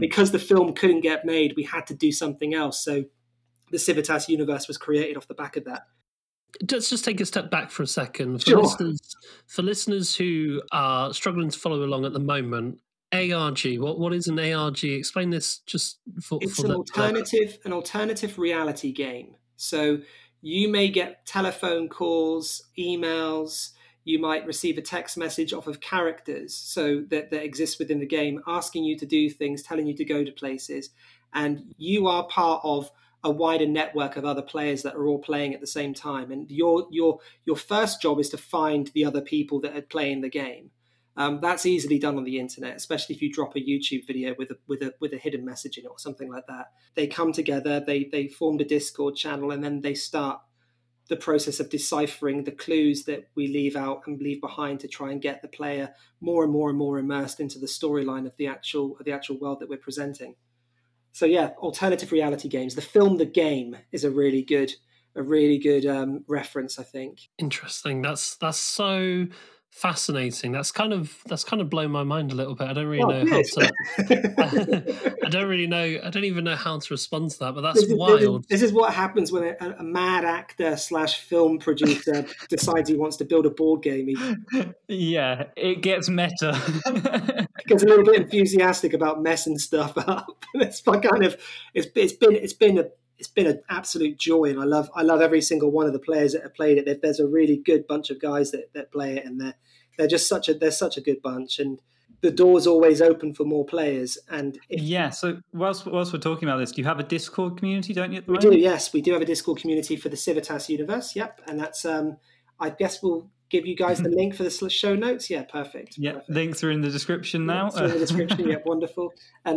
because the film couldn't get made, we had to do something else. So the Civitas universe was created off the back of that. Let's just take a step back for a second. Sure. For listeners who are struggling to follow along at the moment, ARG, what is an ARG? Explain this just for... It's an alternative reality game. So you may get telephone calls, emails, you might receive a text message off of characters so that exists within the game, asking you to do things, telling you to go to places, and you are part of a wider network of other players that are all playing at the same time, and your first job is to find the other people that are playing the game. That's easily done on the internet, especially if you drop a YouTube video with a hidden message in it or something like that. They come together, they formed a Discord channel, and then they start the process of deciphering the clues that we leave out and leave behind to try and get the player more and more and more immersed into the storyline of the actual world that we're presenting. So yeah, alternative reality games. The film The Game is a really good reference, I think. Interesting. That's so fascinating. That's kind of blown my mind a little bit. I don't really know how to. I don't even know how to respond to that. But that's wild. This is what happens when a mad actor / film producer decides he wants to build a board game. Yeah, it gets meta. Gets a little bit enthusiastic about messing stuff up. It's been an absolute joy, and I love every single one of the players that have played it. There's a really good bunch of guys that play it, and they're just such a good bunch, and the door's always open for more players. And so whilst we're talking about this, do you have a Discord community, don't you? We do, yes. We do have a Discord community for the Civitas universe, yep. And that's I guess we'll give you guys the link for the show notes. Yeah, perfect. Yeah, links are in the description now. Links are in the description. Yeah, wonderful. And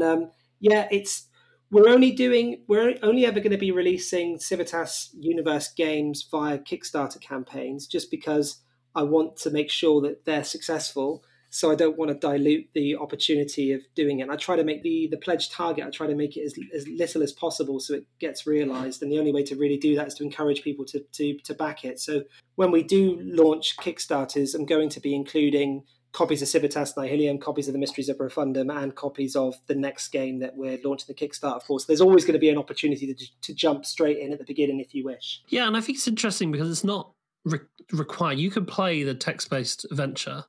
we're only ever going to be releasing Civitas Universe games via Kickstarter campaigns, just because I want to make sure that they're successful. So I don't want to dilute the opportunity of doing it. And I try to make the pledge target. I try to make it as little as possible so it gets realised. And the only way to really do that is to encourage people to back it. So when we do launch Kickstarters, I'm going to be including copies of Civitas Nihilium, copies of The Mysteries of Profundum, and copies of the next game that we're launching the Kickstarter for. So there's always going to be an opportunity to jump straight in at the beginning if you wish. Yeah, and I think it's interesting because it's not required. You can play the text-based adventure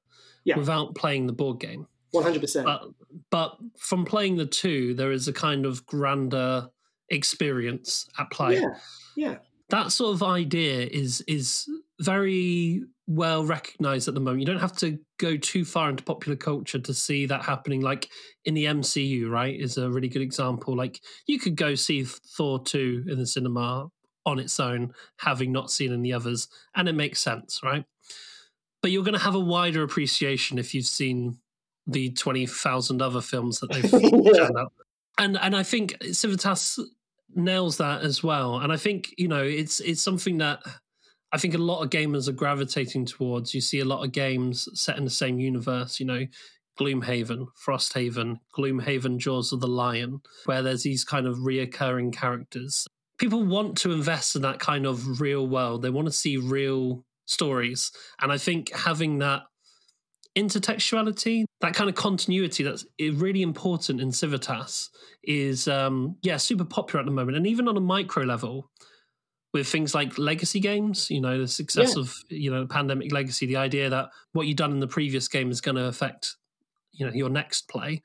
without playing the board game. 100%. But from playing the two, there is a kind of grander experience at play. Yeah, yeah. That sort of idea is very well recognised at the moment. You don't have to go too far into popular culture to see that happening. Like in the MCU, right, is a really good example. Like you could go see Thor 2 in the cinema on its own, having not seen any others, and it makes sense, right? But you're going to have a wider appreciation if you've seen the 20,000 other films that they've done up. And I think Civitas nails that as well. And I think, you know, it's something that I think a lot of gamers are gravitating towards. You see a lot of games set in the same universe, you know, Gloomhaven, Frosthaven, Gloomhaven, Jaws of the Lion, where there's these kind of reoccurring characters. People want to invest in that kind of real world. They want to see real stories. And I think having that intertextuality, that kind of continuity that's really important in Civitas is, super popular at the moment. And even on a micro level, with things like legacy games, you know, the success of, you know, Pandemic Legacy, the idea that what you've done in the previous game is going to affect, you know, your next play.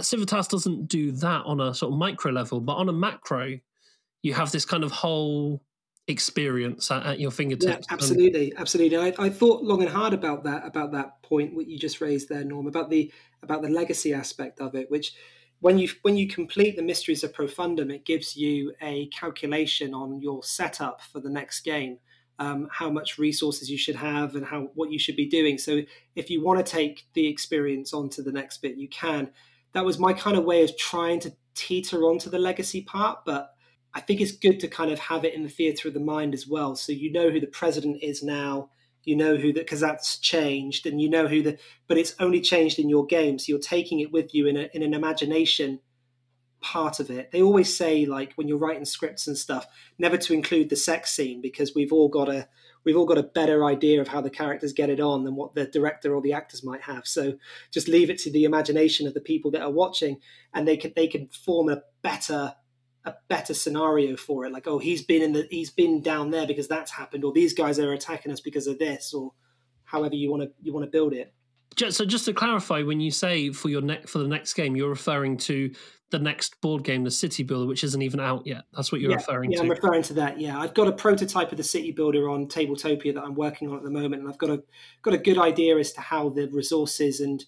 Civitas doesn't do that on a sort of micro level, but on a macro, you have this kind of whole experience at your fingertips. Yeah, absolutely. I thought long and hard about that point what you just raised there, Norm, about the legacy aspect of it, which when you complete the Mysteries of Profundum, it gives you a calculation on your setup for the next game, how much resources you should have and what you should be doing. So if you want to take the experience onto the next bit, you can. That was my kind of way of trying to teeter onto the legacy part, but I think it's good to kind of have it in the theatre of the mind as well. So you know who the president is now, you know who that, because that's changed, and you know who the, but it's only changed in your game. So you're taking it with you in an imagination part of it. They always say, like, when you're writing scripts and stuff, never to include the sex scene, because we've all got a better idea of how the characters get it on than what the director or the actors might have. So just leave it to the imagination of the people that are watching, and they can form a better scenario for it. Like, oh, he's been down there because that's happened, or these guys are attacking us because of this, or however you want to build it. So just to clarify, when you say for the next game, you're referring to the next board game, the City Builder, which isn't even out yet. That's what you're referring to. Yeah, I'm referring to that. Yeah, I've got a prototype of the City Builder on Tabletopia that I'm working on at the moment, and I've got a good idea as to how the resources and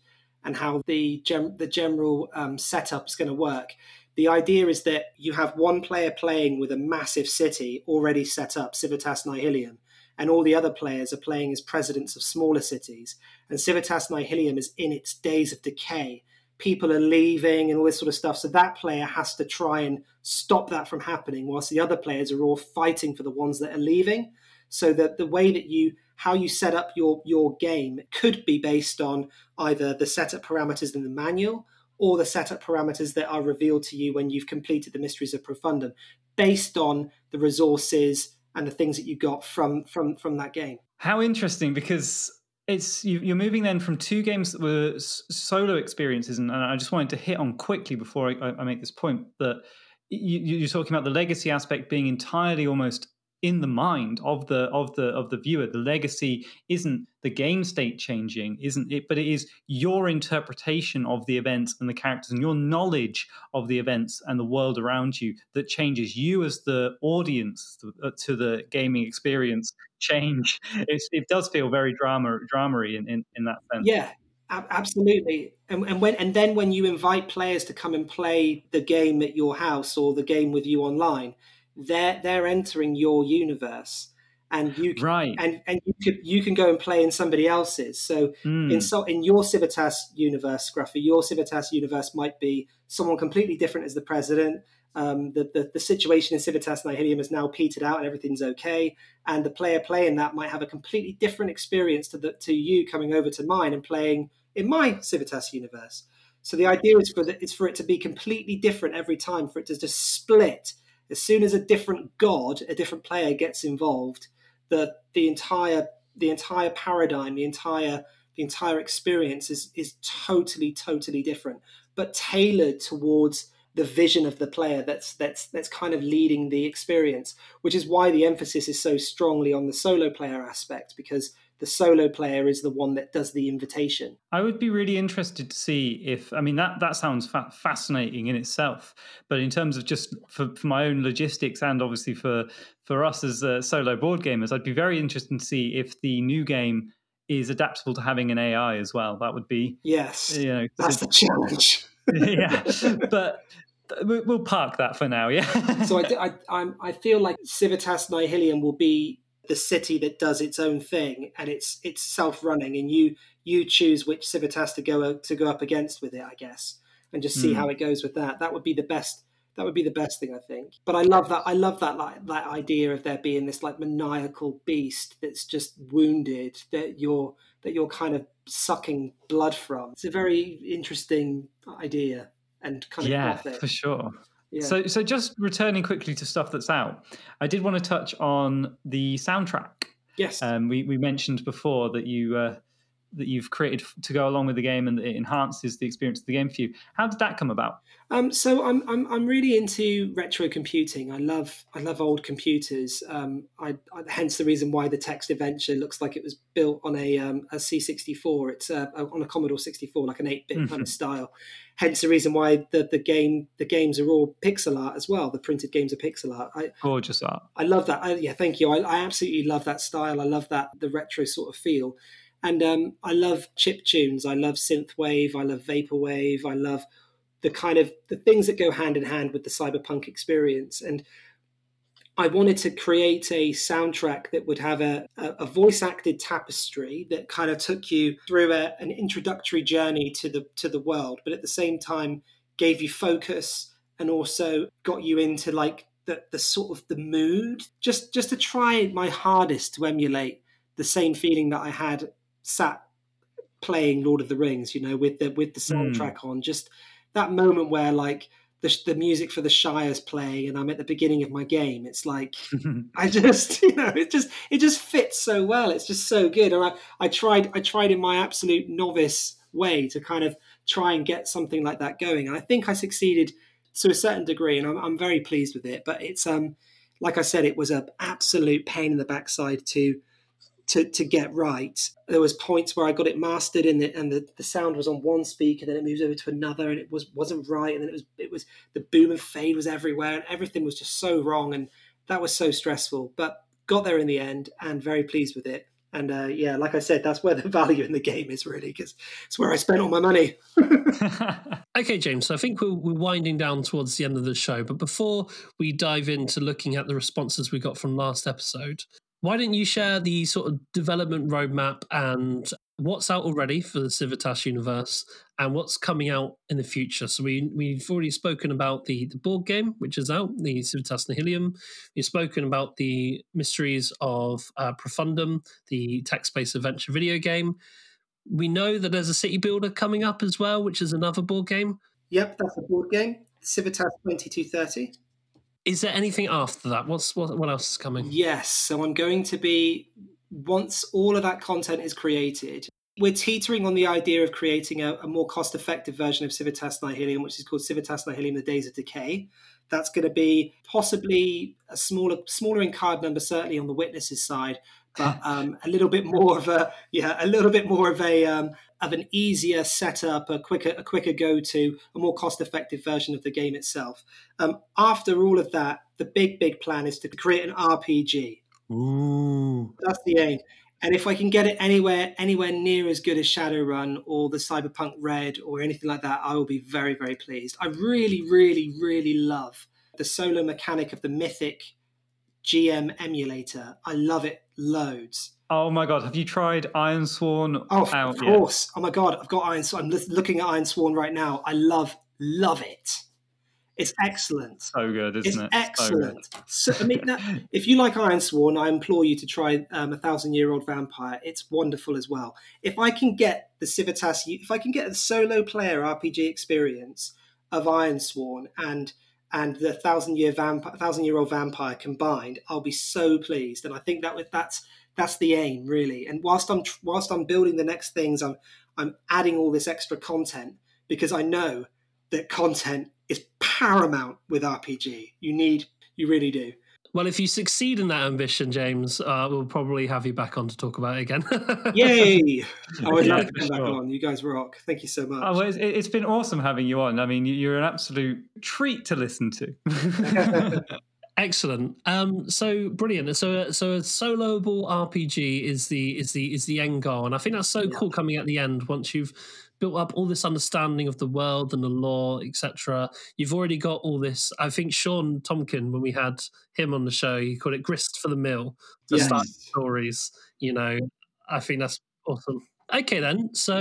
how the general setup is going to work. The idea is that you have one player playing with a massive city already set up, Civitas Nihilium, and all the other players are playing as presidents of smaller cities. And Civitas Nihilium is in its days of decay. People are leaving and all this sort of stuff. So that player has to try and stop that from happening, whilst the other players are all fighting for the ones that are leaving. So that the way that how you set up your game could be based on either the setup parameters in the manual, or the setup parameters that are revealed to you when you've completed the Mysteries of Profundum, based on the resources and the things that you got from that game. How interesting, because it's you're moving then from two games that were solo experiences, and I just wanted to hit on quickly before I make this point, that you're talking about the legacy aspect being entirely almost in the mind of the viewer. The legacy isn't the game state changing, isn't it? But it is your interpretation of the events and the characters and your knowledge of the events and the world around you that changes. You as the audience to the gaming experience change. It does feel very dramery in that sense. Yeah, absolutely. And then when you invite players to come and play the game at your house or the game with you online, they're entering your universe, and you can, and you can go and play in somebody else's. So in your Civitas universe, Scruffy, your Civitas universe might be someone completely different as the president. The situation in Civitas Nihilium is now petered out and everything's okay. And the player playing that might have a completely different experience to you coming over to mine and playing in my Civitas universe. So the idea is for it to be completely different every time, for it to just split. As soon as a different player gets involved, the entire paradigm, the entire experience is totally different, but tailored towards the vision of the player that's kind of leading the experience, which is why the emphasis is so strongly on the solo player aspect, because the solo player is the one that does the invitation. I would be really interested to see if, I mean, that sounds fascinating in itself, but in terms of just for my own logistics and obviously for us as solo board gamers, I'd be very interested to see if the new game is adaptable to having an AI as well. That would be... Yes, that's the challenge. Yeah, but We'll park that for now, yeah. So I feel like Civitas Nihilium will be the city that does its own thing, and it's self-running, and you choose which Civitas to go up against with it, I guess, and just see how it goes with that. That would be the best. That would be the best thing, I think. But I love that. I love that, like, that idea of there being this like maniacal beast that's just wounded that you're kind of sucking blood from. It's a very interesting idea and kind of graphic. For sure. Yeah. So just returning quickly to stuff that's out, I did want to touch on the soundtrack. Yes. We mentioned before that you've created to go along with the game, and it enhances the experience of the game for you. How did that come about? So I'm really into retro computing. I love old computers. Hence the reason why the text adventure looks like it was built on a C64. It's on a Commodore 64, like an 8-bit kind of style. Hence the reason why the games are all pixel art as well. The printed games are pixel art. Gorgeous art. I love that. Thank you. I absolutely love that style. I love the retro sort of feel. And I love chip tunes. I love synthwave. I love vaporwave. I love the kind of the things that go hand in hand with the cyberpunk experience. And I wanted to create a soundtrack that would have a voice acted tapestry that kind of took you through an introductory journey to the world, but at the same time gave you focus and also got you into like the sort of the mood. Just to try my hardest to emulate the same feeling that I had sat playing Lord of the Rings, you know, with the soundtrack on, just that moment where like the music for the Shire's playing and I'm at the beginning of my game. It's like, I just, you know, it just fits so well. It's just so good. And I tried in my absolute novice way to kind of try and get something like that going. And I think I succeeded to a certain degree, and I'm very pleased with it, but it's, like I said, it was an absolute pain in the backside to get right. There was points where I got it mastered and the sound was on one speaker, then it moves over to another and it wasn't right, and then it was the boom and fade was everywhere and everything was just so wrong, and that was so stressful, but got there in the end and very pleased with it. And like I said, that's where the value in the game is really, because it's where I spent all my money. Okay, James, so I think we're winding down towards the end of the show, but before we dive into looking at the responses we got from last episode, why don't you share the sort of development roadmap and what's out already for the Civitas universe and what's coming out in the future? So we've already spoken about the board game, which is out, the Civitas Nihilium. We've spoken about the Mysteries of Profundum, the text-based adventure video game. We know that there's a city builder coming up as well, which is another board game. Yep, that's a board game, Civitas 2230. Is there anything after that? What else is coming? Yes, so I'm going to be, once all of that content is created, we're teetering on the idea of creating a more cost-effective version of Civitas Nihilium, which is called Civitas Nihilium: The Days of Decay. That's going to be possibly a smaller in card number, certainly on the witnesses side, but a little bit more of an easier setup, a quicker go-to, a more cost-effective version of the game itself. After all of that, the big plan is to create an RPG. Ooh. That's the aim. And if I can get it anywhere near as good as Shadowrun or the Cyberpunk Red or anything like that, I will be very, very pleased. I really, really, really love the solo mechanic of the Mythic GM emulator. I love it loads. Oh my God, have you tried Ironsworn? Oh, of course. Yet? Oh my God, I've got Ironsworn. I'm looking at Ironsworn right now. I love it. It's excellent. So good, isn't it? It's excellent. So, I mean, if you like Ironsworn, I implore you to try A 1,000-Year-Old Vampire. It's wonderful as well. If I can get a solo player RPG experience of Ironsworn and the 1,000-Year-Old Vampire combined, I'll be so pleased. And I think that's the aim, really. And whilst I'm building the next things, I'm adding all this extra content, because I know that content is paramount with RPG. You really do. Well, if you succeed in that ambition, James, we'll probably have you back on to talk about it again. Yay! I would love to come back on. You guys rock. Thank you so much. Oh, well, it's been awesome having you on. I mean, you're an absolute treat to listen to. Excellent. So brilliant. So a soloable RPG is the end goal, and I think that's so cool coming at the end once you've built up all this understanding of the world and the lore, etc. You've already got all this. I think Sean Tomkin, when we had him on the show, he called it grist for the mill to start stories. You know, I think that's awesome. Okay, then. So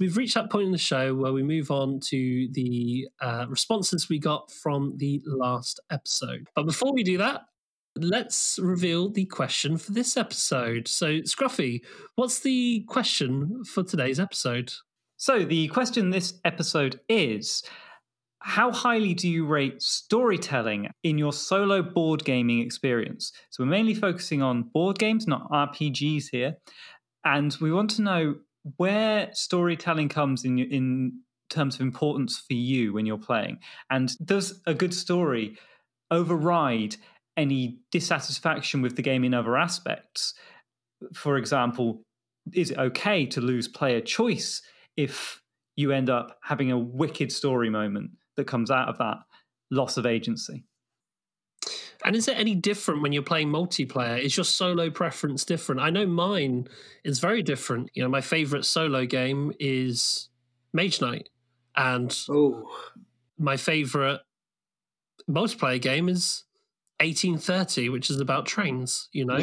we've reached that point in the show where we move on to the responses we got from the last episode. But before we do that, let's reveal the question for this episode. So, Scruffy, what's the question for today's episode? So, the question this episode is, how highly do you rate storytelling in your solo board gaming experience? So, we're mainly focusing on board games, not RPGs here. And we want to know where storytelling comes in terms of importance for you when you're playing. And does a good story override any dissatisfaction with the game in other aspects? For example, is it okay to lose player choice if you end up having a wicked story moment that comes out of that loss of agency? And is it any different when you're playing multiplayer? Is your solo preference different? I know mine is very different. You know, my favourite solo game is Mage Knight. And my favourite multiplayer game is 1830, which is about trains, you know?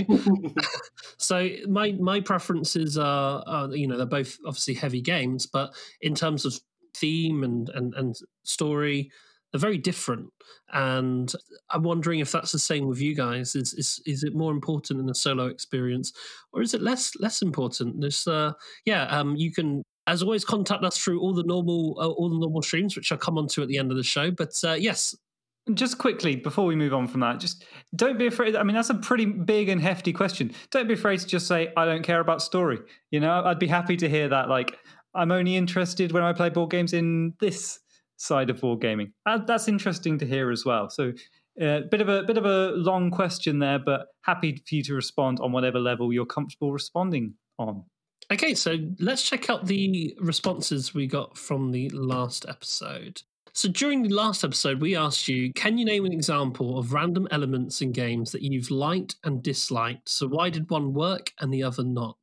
So my preferences are, you know, they're both obviously heavy games, but in terms of theme and story, they're very different. And I'm wondering if that's the same with you guys. Is it more important in a solo experience, or is it less important? This, you can, as always, contact us through all the normal streams, which I'll come on to at the end of the show. But yes. Just quickly, before we move on from that, just don't be afraid. I mean, that's a pretty big and hefty question. Don't be afraid to just say, I don't care about story. You know, I'd be happy to hear that. Like, I'm only interested when I play board games in this side of board gaming. That's interesting to hear as well. So bit of a long question there, but happy for you to respond on whatever level you're comfortable responding on. Okay, so let's check out the responses we got from the last episode. So during the last episode, we asked you, can you name an example of random elements in games that you've liked and disliked? So why did one work and the other not?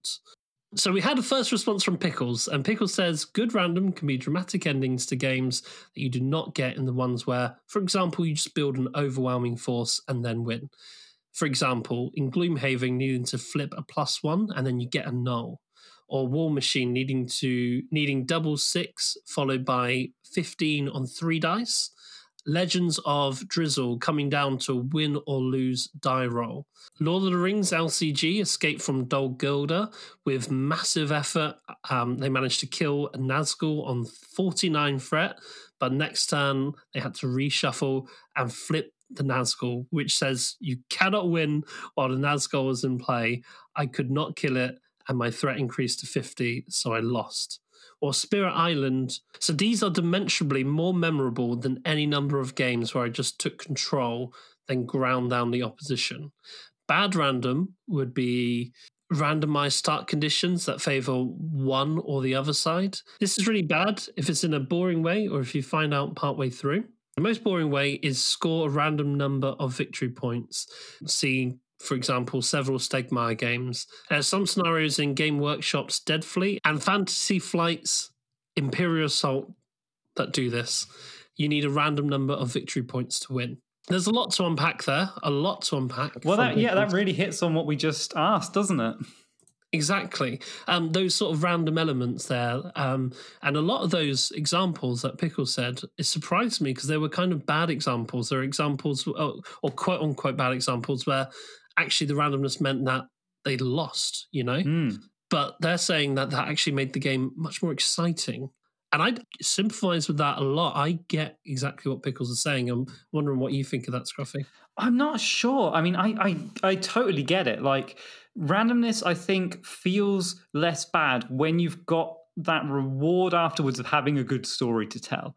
So we had a first response from Pickles, and Pickles says, good random can be dramatic endings to games that you do not get in the ones where, for example, you just build an overwhelming force and then win. For example, in Gloomhaven, needing to flip a +1 and then you get a null. Or War Machine needing double 6 followed by 15 on 3 dice. Legends of Drizzle coming down to win or lose die roll. Lord of the Rings LCG escape from Dol Guldur with massive effort. They managed to kill a Nazgul on 49 threat, but next turn they had to reshuffle and flip the Nazgul, which says you cannot win while the Nazgul is in play. I could not kill it, and my threat increased to 50, so I lost. Or Spirit Island. So these are demonstrably more memorable than any number of games where I just took control, then ground down the opposition. Bad random would be randomized start conditions that favor one or the other side. This is really bad if it's in a boring way or if you find out partway through. The most boring way is score a random number of victory points. See, for example, several Stegmaier games. There's some scenarios in Game Workshop's Dead Fleet and Fantasy Flight's Imperial Assault that do this. You need a random number of victory points to win. There's a lot to unpack there, a lot to unpack. Well, that really hits on what we just asked, doesn't it? Exactly. Those sort of random elements there. And a lot of those examples that Pickle said, it surprised me because they were kind of bad examples. There are examples, or quote-unquote bad examples, where actually the randomness meant that they lost, you know? Mm. But they're saying that actually made the game much more exciting. And I sympathise with that a lot. I get exactly what Pickles is saying. I'm wondering what you think of that, Scruffy. I'm not sure. I mean, I totally get it. Like, randomness, I think, feels less bad when you've got that reward afterwards of having a good story to tell.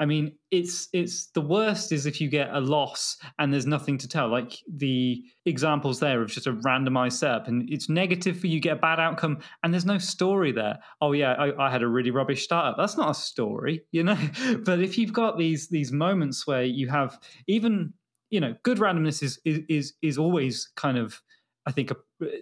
I mean, it's the worst is if you get a loss and there's nothing to tell. Like the examples there of just a randomized setup, and it's negative for you, get a bad outcome, and there's no story there. Oh yeah, I had a really rubbish startup. That's not a story, you know. But if you've got these moments where you have even, you know, good randomness is always kind of, I think,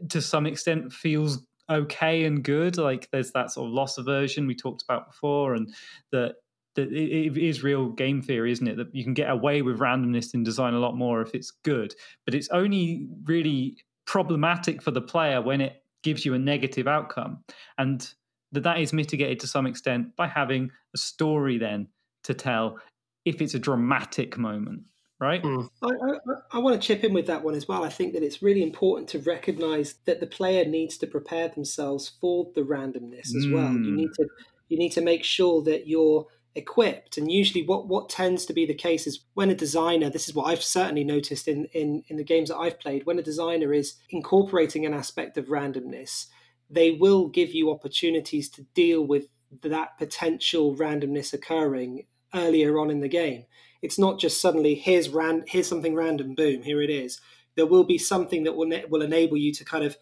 to some extent feels okay and good. Like there's that sort of loss aversion we talked about before, and that it is real game theory, isn't it? That you can get away with randomness in design a lot more if it's good, but it's only really problematic for the player when it gives you a negative outcome. And that is mitigated to some extent by having a story then to tell if it's a dramatic moment, right? Mm. I want to chip in with that one as well. I think that it's really important to recognize that the player needs to prepare themselves for the randomness as well. You need to make sure that you're equipped. And usually what tends to be the case is when a designer, this is what I've certainly noticed in the games that I've played, when a designer is incorporating an aspect of randomness, they will give you opportunities to deal with that potential randomness occurring earlier on in the game. It's not just suddenly, here's something random, boom, here it is. There will be something that will enable you to kind of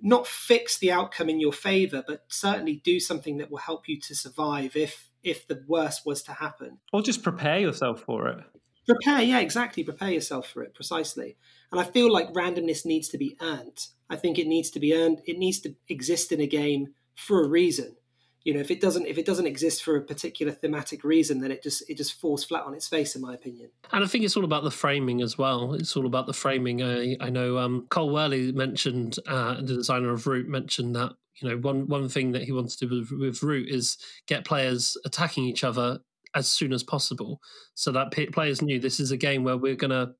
not fix the outcome in your favor, but certainly do something that will help you to survive if the worst was to happen. Or just prepare yourself for it. Prepare, yeah, exactly. Prepare yourself for it, precisely. And I feel like randomness needs to be earned. I think it needs to be earned. It needs to exist in a game for a reason. You know, if it doesn't exist for a particular thematic reason, then it just falls flat on its face, in my opinion. And I think it's all about the framing as well. It's all about the framing. I know Cole Worley mentioned, the designer of Root, mentioned that, you know, one thing that he wants to do with Root is get players attacking each other as soon as possible, so that players knew this is a game where we're going to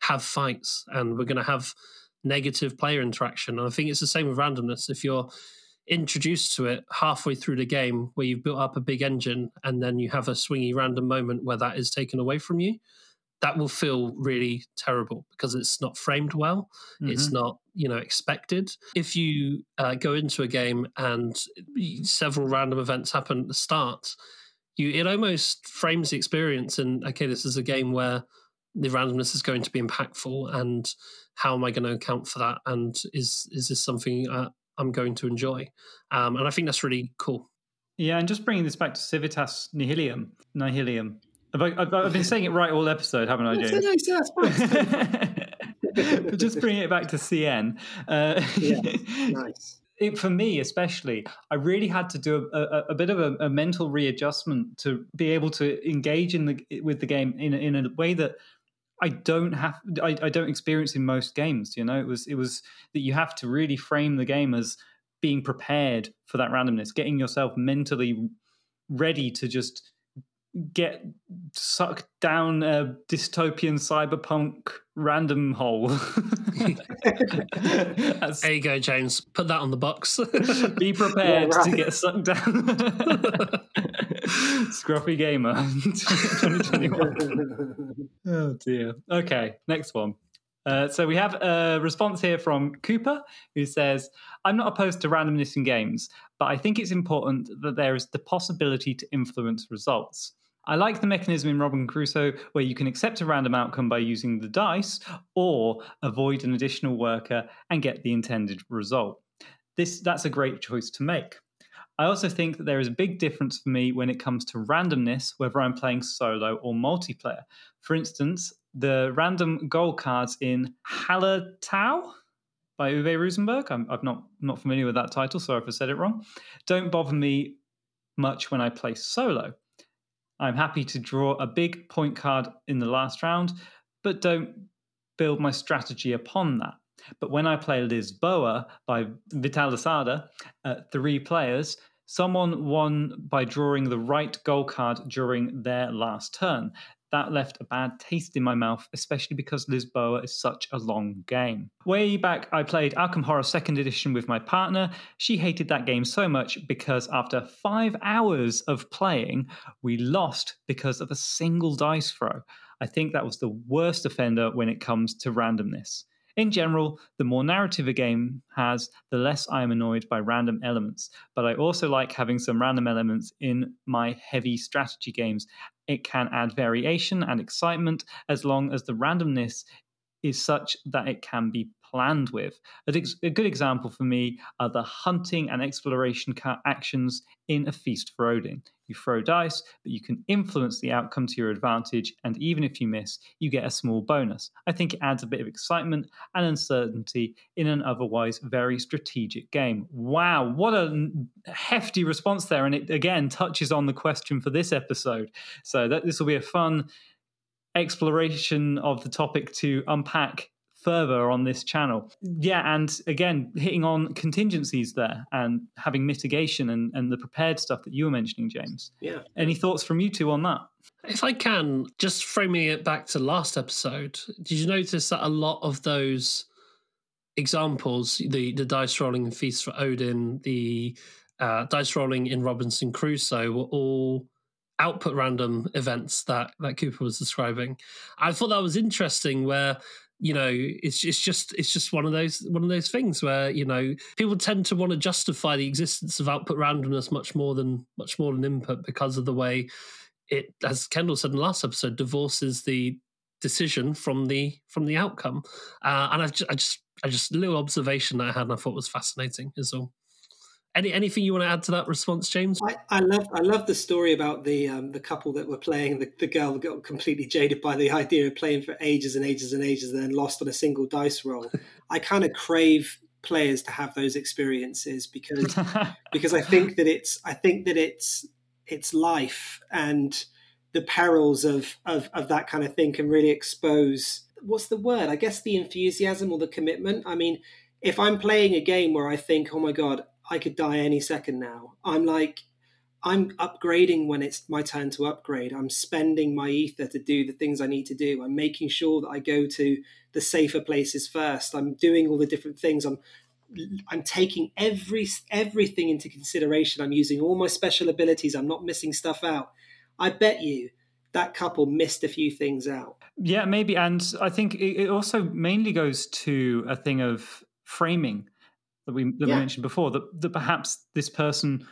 have fights and we're going to have negative player interaction. And I think it's the same with randomness. If you're introduced to it halfway through the game where you've built up a big engine and then you have a swingy random moment where that is taken away from you, that will feel really terrible because it's not framed well. Mm-hmm. It's not, you know, expected. If you go into a game and several random events happen at the start, it almost frames the experience and, okay, this is a game where the randomness is going to be impactful, and how am I going to account for that? And is this something I'm going to enjoy? And I think that's really cool. Yeah, and just bringing this back to Civitas Nihilium. I've been saying it right all episode, haven't I, James? Nice. But just bringing it back to CN. Yeah, nice. For me especially, I really had to do a bit of a mental readjustment to be able to engage with the game in a way that I don't experience in most games. You know, it was that you have to really frame the game as being prepared for that randomness, getting yourself mentally ready to just get sucked down a dystopian cyberpunk random hole. There you go, James. Put that on the box. Be prepared to get sucked down. Scruffy Gamer 2021. Oh dear. Okay, next one. So we have a response here from Cooper, who says, I'm not opposed to randomness in games, but I think it's important that there is the possibility to influence results. I like the mechanism in Robinson Crusoe where you can accept a random outcome by using the dice or avoid an additional worker and get the intended result. That's a great choice to make. I also think that there is a big difference for me when it comes to randomness, whether I'm playing solo or multiplayer. For instance, the random goal cards in Hallertau by Uwe Rosenberg, I'm not familiar with that title, sorry if I said it wrong, don't bother me much when I play solo. I'm happy to draw a big point card in the last round, but don't build my strategy upon that. But when I play Lisboa by Vital Losada, 3 players, someone won by drawing the right goal card during their last turn. That left a bad taste in my mouth, especially because Lisboa is such a long game. Way back, I played Arkham Horror 2nd Edition with my partner. She hated that game so much because after 5 hours of playing, we lost because of a single dice throw. I think that was the worst offender when it comes to randomness. In general, the more narrative a game has, the less I am annoyed by random elements. But I also like having some random elements in my heavy strategy games. It can add variation and excitement as long as the randomness is such that it can be planned with. A good example for me are the hunting and exploration actions in A Feast for Odin. You throw dice, but you can influence the outcome to your advantage, and even if you miss, you get a small bonus. I think it adds a bit of excitement and uncertainty in an otherwise very strategic game. Wow, what a hefty response there, and it again touches on the question for this episode. So this will be a fun exploration of the topic to unpack further on this channel. Yeah, and again, hitting on contingencies there and having mitigation and the prepared stuff that you were mentioning, James. Yeah. Any thoughts from you two on that? If I can, just framing it back to last episode, did you notice that a lot of those examples, the dice rolling in Feast for Odin, the dice rolling in Robinson Crusoe, were all output random events that Cooper was describing? I thought that was interesting where, you know, it's just one of those things where, you know, people tend to want to justify the existence of output randomness much more than input because of the way it, as Kendall said in the last episode, divorces the decision from the outcome. And I just a little observation that I had and I thought was fascinating is all. Anything you want to add to that response, James? I love the story about the couple that were playing. The girl got completely jaded by the idea of playing for ages and ages and ages, and then lost on a single dice roll. I kind of crave players to have those experiences because I think that it's life, and the perils of that kind of thing can really expose, what's the word? I guess the enthusiasm or the commitment. I mean, if I'm playing a game where I think, oh my god, I could die any second now, I'm upgrading when it's my turn to upgrade. I'm spending my ether to do the things I need to do. I'm making sure that I go to the safer places first. I'm doing all the different things. I'm taking everything into consideration. I'm using all my special abilities. I'm not missing stuff out. I bet you that couple missed a few things out. Yeah, maybe. And I think it also mainly goes to a thing of framing that we mentioned before, that perhaps this person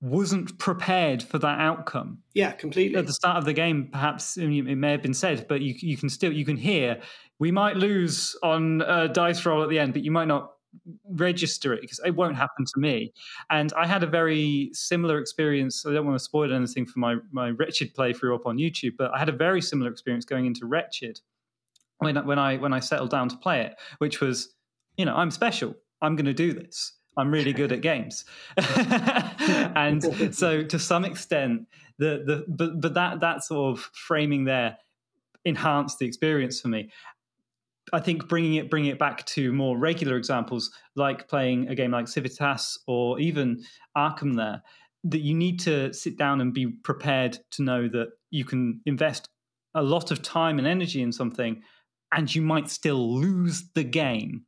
wasn't prepared for that outcome. Yeah, completely. At the start of the game, perhaps it may have been said, but you can hear, we might lose on a dice roll at the end, but you might not register it because it won't happen to me. And I had a very similar experience. I don't want to spoil anything for my Wretched playthrough up on YouTube, but I had a very similar experience going into Wretched when I settled down to play it, which was, you know, I'm special. I'm going to do this. I'm really good at games. And so to some extent, that sort of framing there enhanced the experience for me. I think bringing it back to more regular examples, like playing a game like Civitas or even Arkham there, that you need to sit down and be prepared to know that you can invest a lot of time and energy in something and you might still lose the game.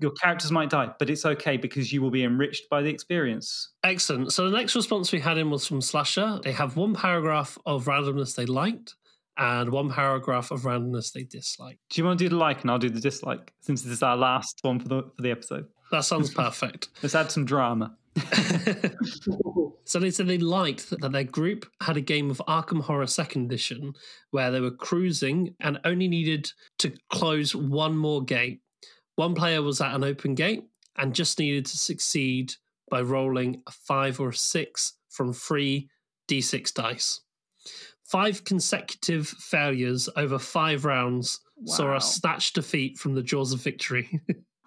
Your characters might die, but it's okay because you will be enriched by the experience. Excellent. So the next response we had in was from Slasher. They have one paragraph of randomness they liked and one paragraph of randomness they disliked. Do you want to do the like and I'll do the dislike, since this is our last one for the episode? That sounds perfect. Let's add some drama. So they said they liked that their group had a game of Arkham Horror 2nd Edition where they were cruising and only needed to close one more gate. One player was at an open gate and just needed to succeed by rolling a 5 or a 6 from 3 d6 dice. 5 consecutive failures over 5 rounds saw us snatch defeat from the jaws of victory.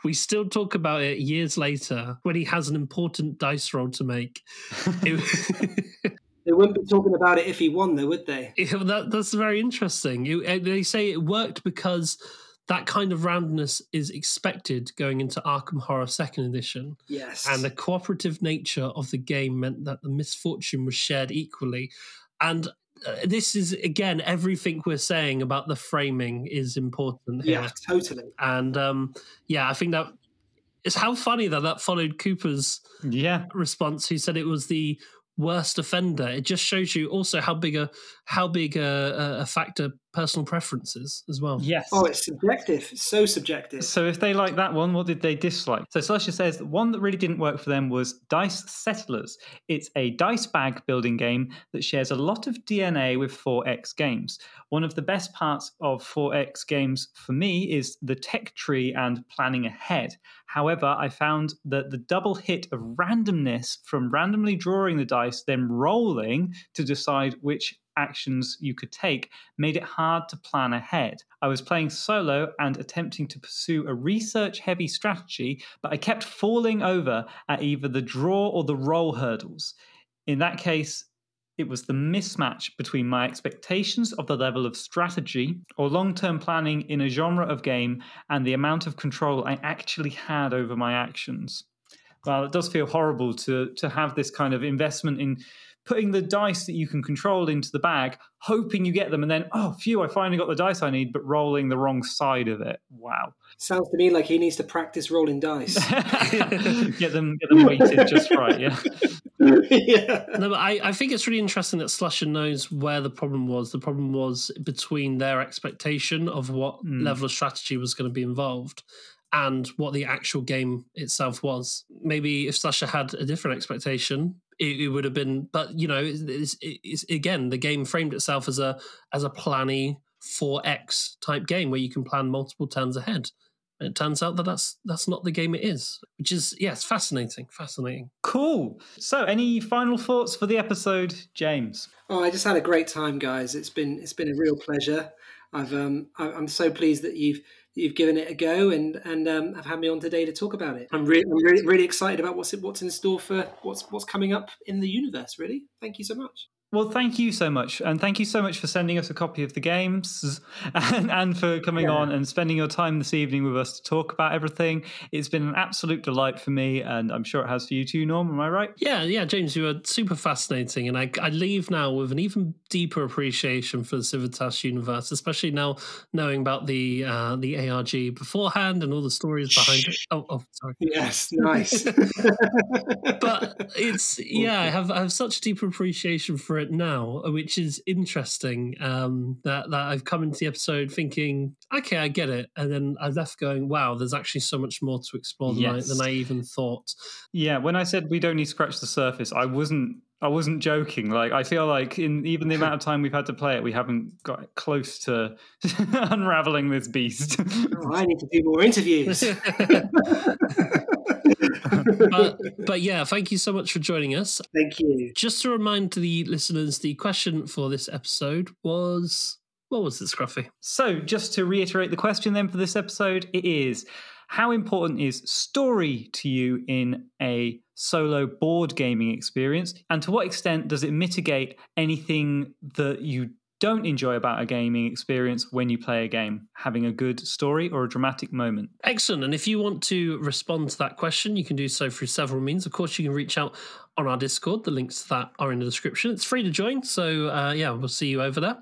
We still talk about it years later when he has an important dice roll to make. They wouldn't be talking about it if he won, though, would they? That's very interesting. They say it worked because that kind of randomness is expected going into Arkham Horror 2nd Edition. Yes. And the cooperative nature of the game meant that the misfortune was shared equally. And this is, again, everything we're saying about the framing is important here. Yeah, totally. And, I think that it's how funny that followed Cooper's response, who said it was the worst offender. It just shows you also how big a factor personal preferences as well. Yes. Oh, it's subjective. It's so subjective. So if they like that one, what did they dislike? So Slusher says the one that really didn't work for them was Dice Settlers. It's a dice bag building game that shares a lot of DNA with 4X games. One of the best parts of 4X games for me is the tech tree and planning ahead. However, I found that the double hit of randomness from randomly drawing the dice, then rolling to decide which actions you could take, made it hard to plan ahead. I was playing solo and attempting to pursue a research-heavy strategy, but I kept falling over at either the draw or the roll hurdles. In that case, it was the mismatch between my expectations of the level of strategy or long-term planning in a genre of game and the amount of control I actually had over my actions. Well, it does feel horrible to have this kind of investment in putting the dice that you can control into the bag, hoping you get them, and then, oh, phew, I finally got the dice I need, but rolling the wrong side of it. Wow. Sounds to me like he needs to practice rolling dice. get them weighted just right, yeah. Yeah. No, but I think it's really interesting that Slusher knows where the problem was. The problem was between their expectation of what level of strategy was going to be involved and what the actual game itself was. Maybe if Slusher had a different expectation, it would have been, but you know, it's again, the game framed itself as a planny 4X type game where you can plan multiple turns ahead. And it turns out that that's not the game it is, which is, yes, fascinating. Cool. So, any final thoughts for the episode, James? Oh, I just had a great time, guys. It's been a real pleasure. I'm so pleased that you've given it a go and have had me on today to talk about it. I'm really excited about what's in store for what's coming up in the universe. Really, thank you so much. Well, thank you so much. And thank you so much for sending us a copy of the games and for coming on and spending your time this evening with us to talk about everything. It's been an absolute delight for me, and I'm sure it has for you too, Norm. Am I right? Yeah, James, you were super fascinating. And I leave now with an even deeper appreciation for the Civitas universe, especially now knowing about the ARG beforehand and all the stories behind it. Oh, sorry. Yes, nice. But it's, yeah, I have such a deeper appreciation for it now, which is interesting, that I've come into the episode thinking, okay, I get it, and then I left going, wow, there's actually so much more to explore than I even thought. Yeah, when I said we'd only scratch the surface, I wasn't joking. Like, I feel like in even the amount of time we've had to play it, we haven't got close to unraveling this beast. Oh, I need to do more interviews. but yeah, thank you so much for joining us. Thank you. Just to remind the listeners, the question for this episode was, what was it, Scruffy? So just to reiterate the question then for this episode, it is, how important is story to you in a solo board gaming experience? And to what extent does it mitigate anything that you don't enjoy about a gaming experience when you play a game, having a good story or a dramatic moment? Excellent. And if you want to respond to that question, you can do so through several means. Of course, you can reach out on our Discord. The links to that are in the description. It's free to join. So yeah, we'll see you over there.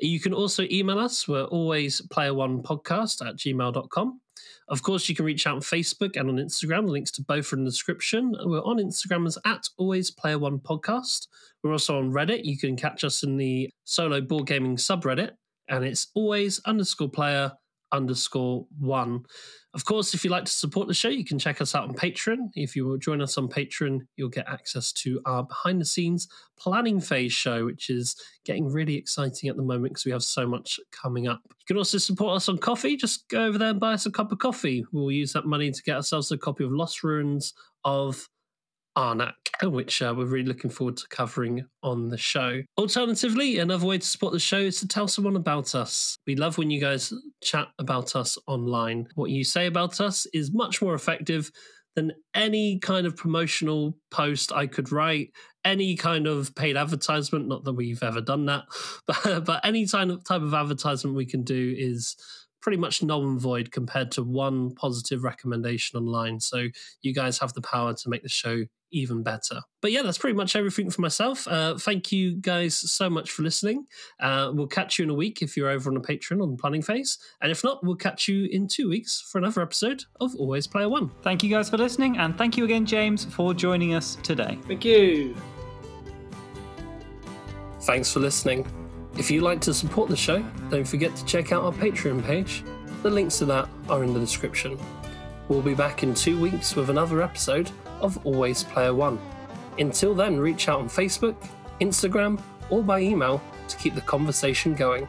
You can also email us. We're always playeronepodcast@gmail.com. Of course, you can reach out on Facebook and on Instagram. The links to both are in the description. We're on Instagram as @alwaysplayerOnePodcast. We're also on Reddit. You can catch us in the solo board gaming subreddit, and it's always_player_1. Of course, if you'd like to support the show, you can check us out on Patreon. If you will join us on Patreon, you'll get access to our behind-the-scenes planning phase show, which is getting really exciting at the moment because we have so much coming up. You can also support us on coffee. Just go over there and buy us a cup of coffee. We'll use that money to get ourselves a copy of Lost Ruins of Arnak, which we're really looking forward to covering on the show. Alternatively, another way to support the show is to tell someone about us. We love when you guys chat about us online. What you say about us is much more effective than any kind of promotional post I could write, any kind of paid advertisement, not that we've ever done that, but any type of advertisement we can do is pretty much null and void compared to one positive recommendation online. So you guys have the power to make the show even better. But yeah, that's pretty much everything for myself. Thank you guys so much for listening. We'll catch you in a week if you're over on a Patreon on the planning phase. And if not, we'll catch you in 2 weeks for another episode of Always Player One. Thank you guys for listening. And thank you again, James, for joining us today. Thank you. Thanks for listening. If you'd like to support the show, don't forget to check out our Patreon page. The links to that are in the description. We'll be back in 2 weeks with another episode of Always Player One. Until then, reach out on Facebook, Instagram, or by email to keep the conversation going.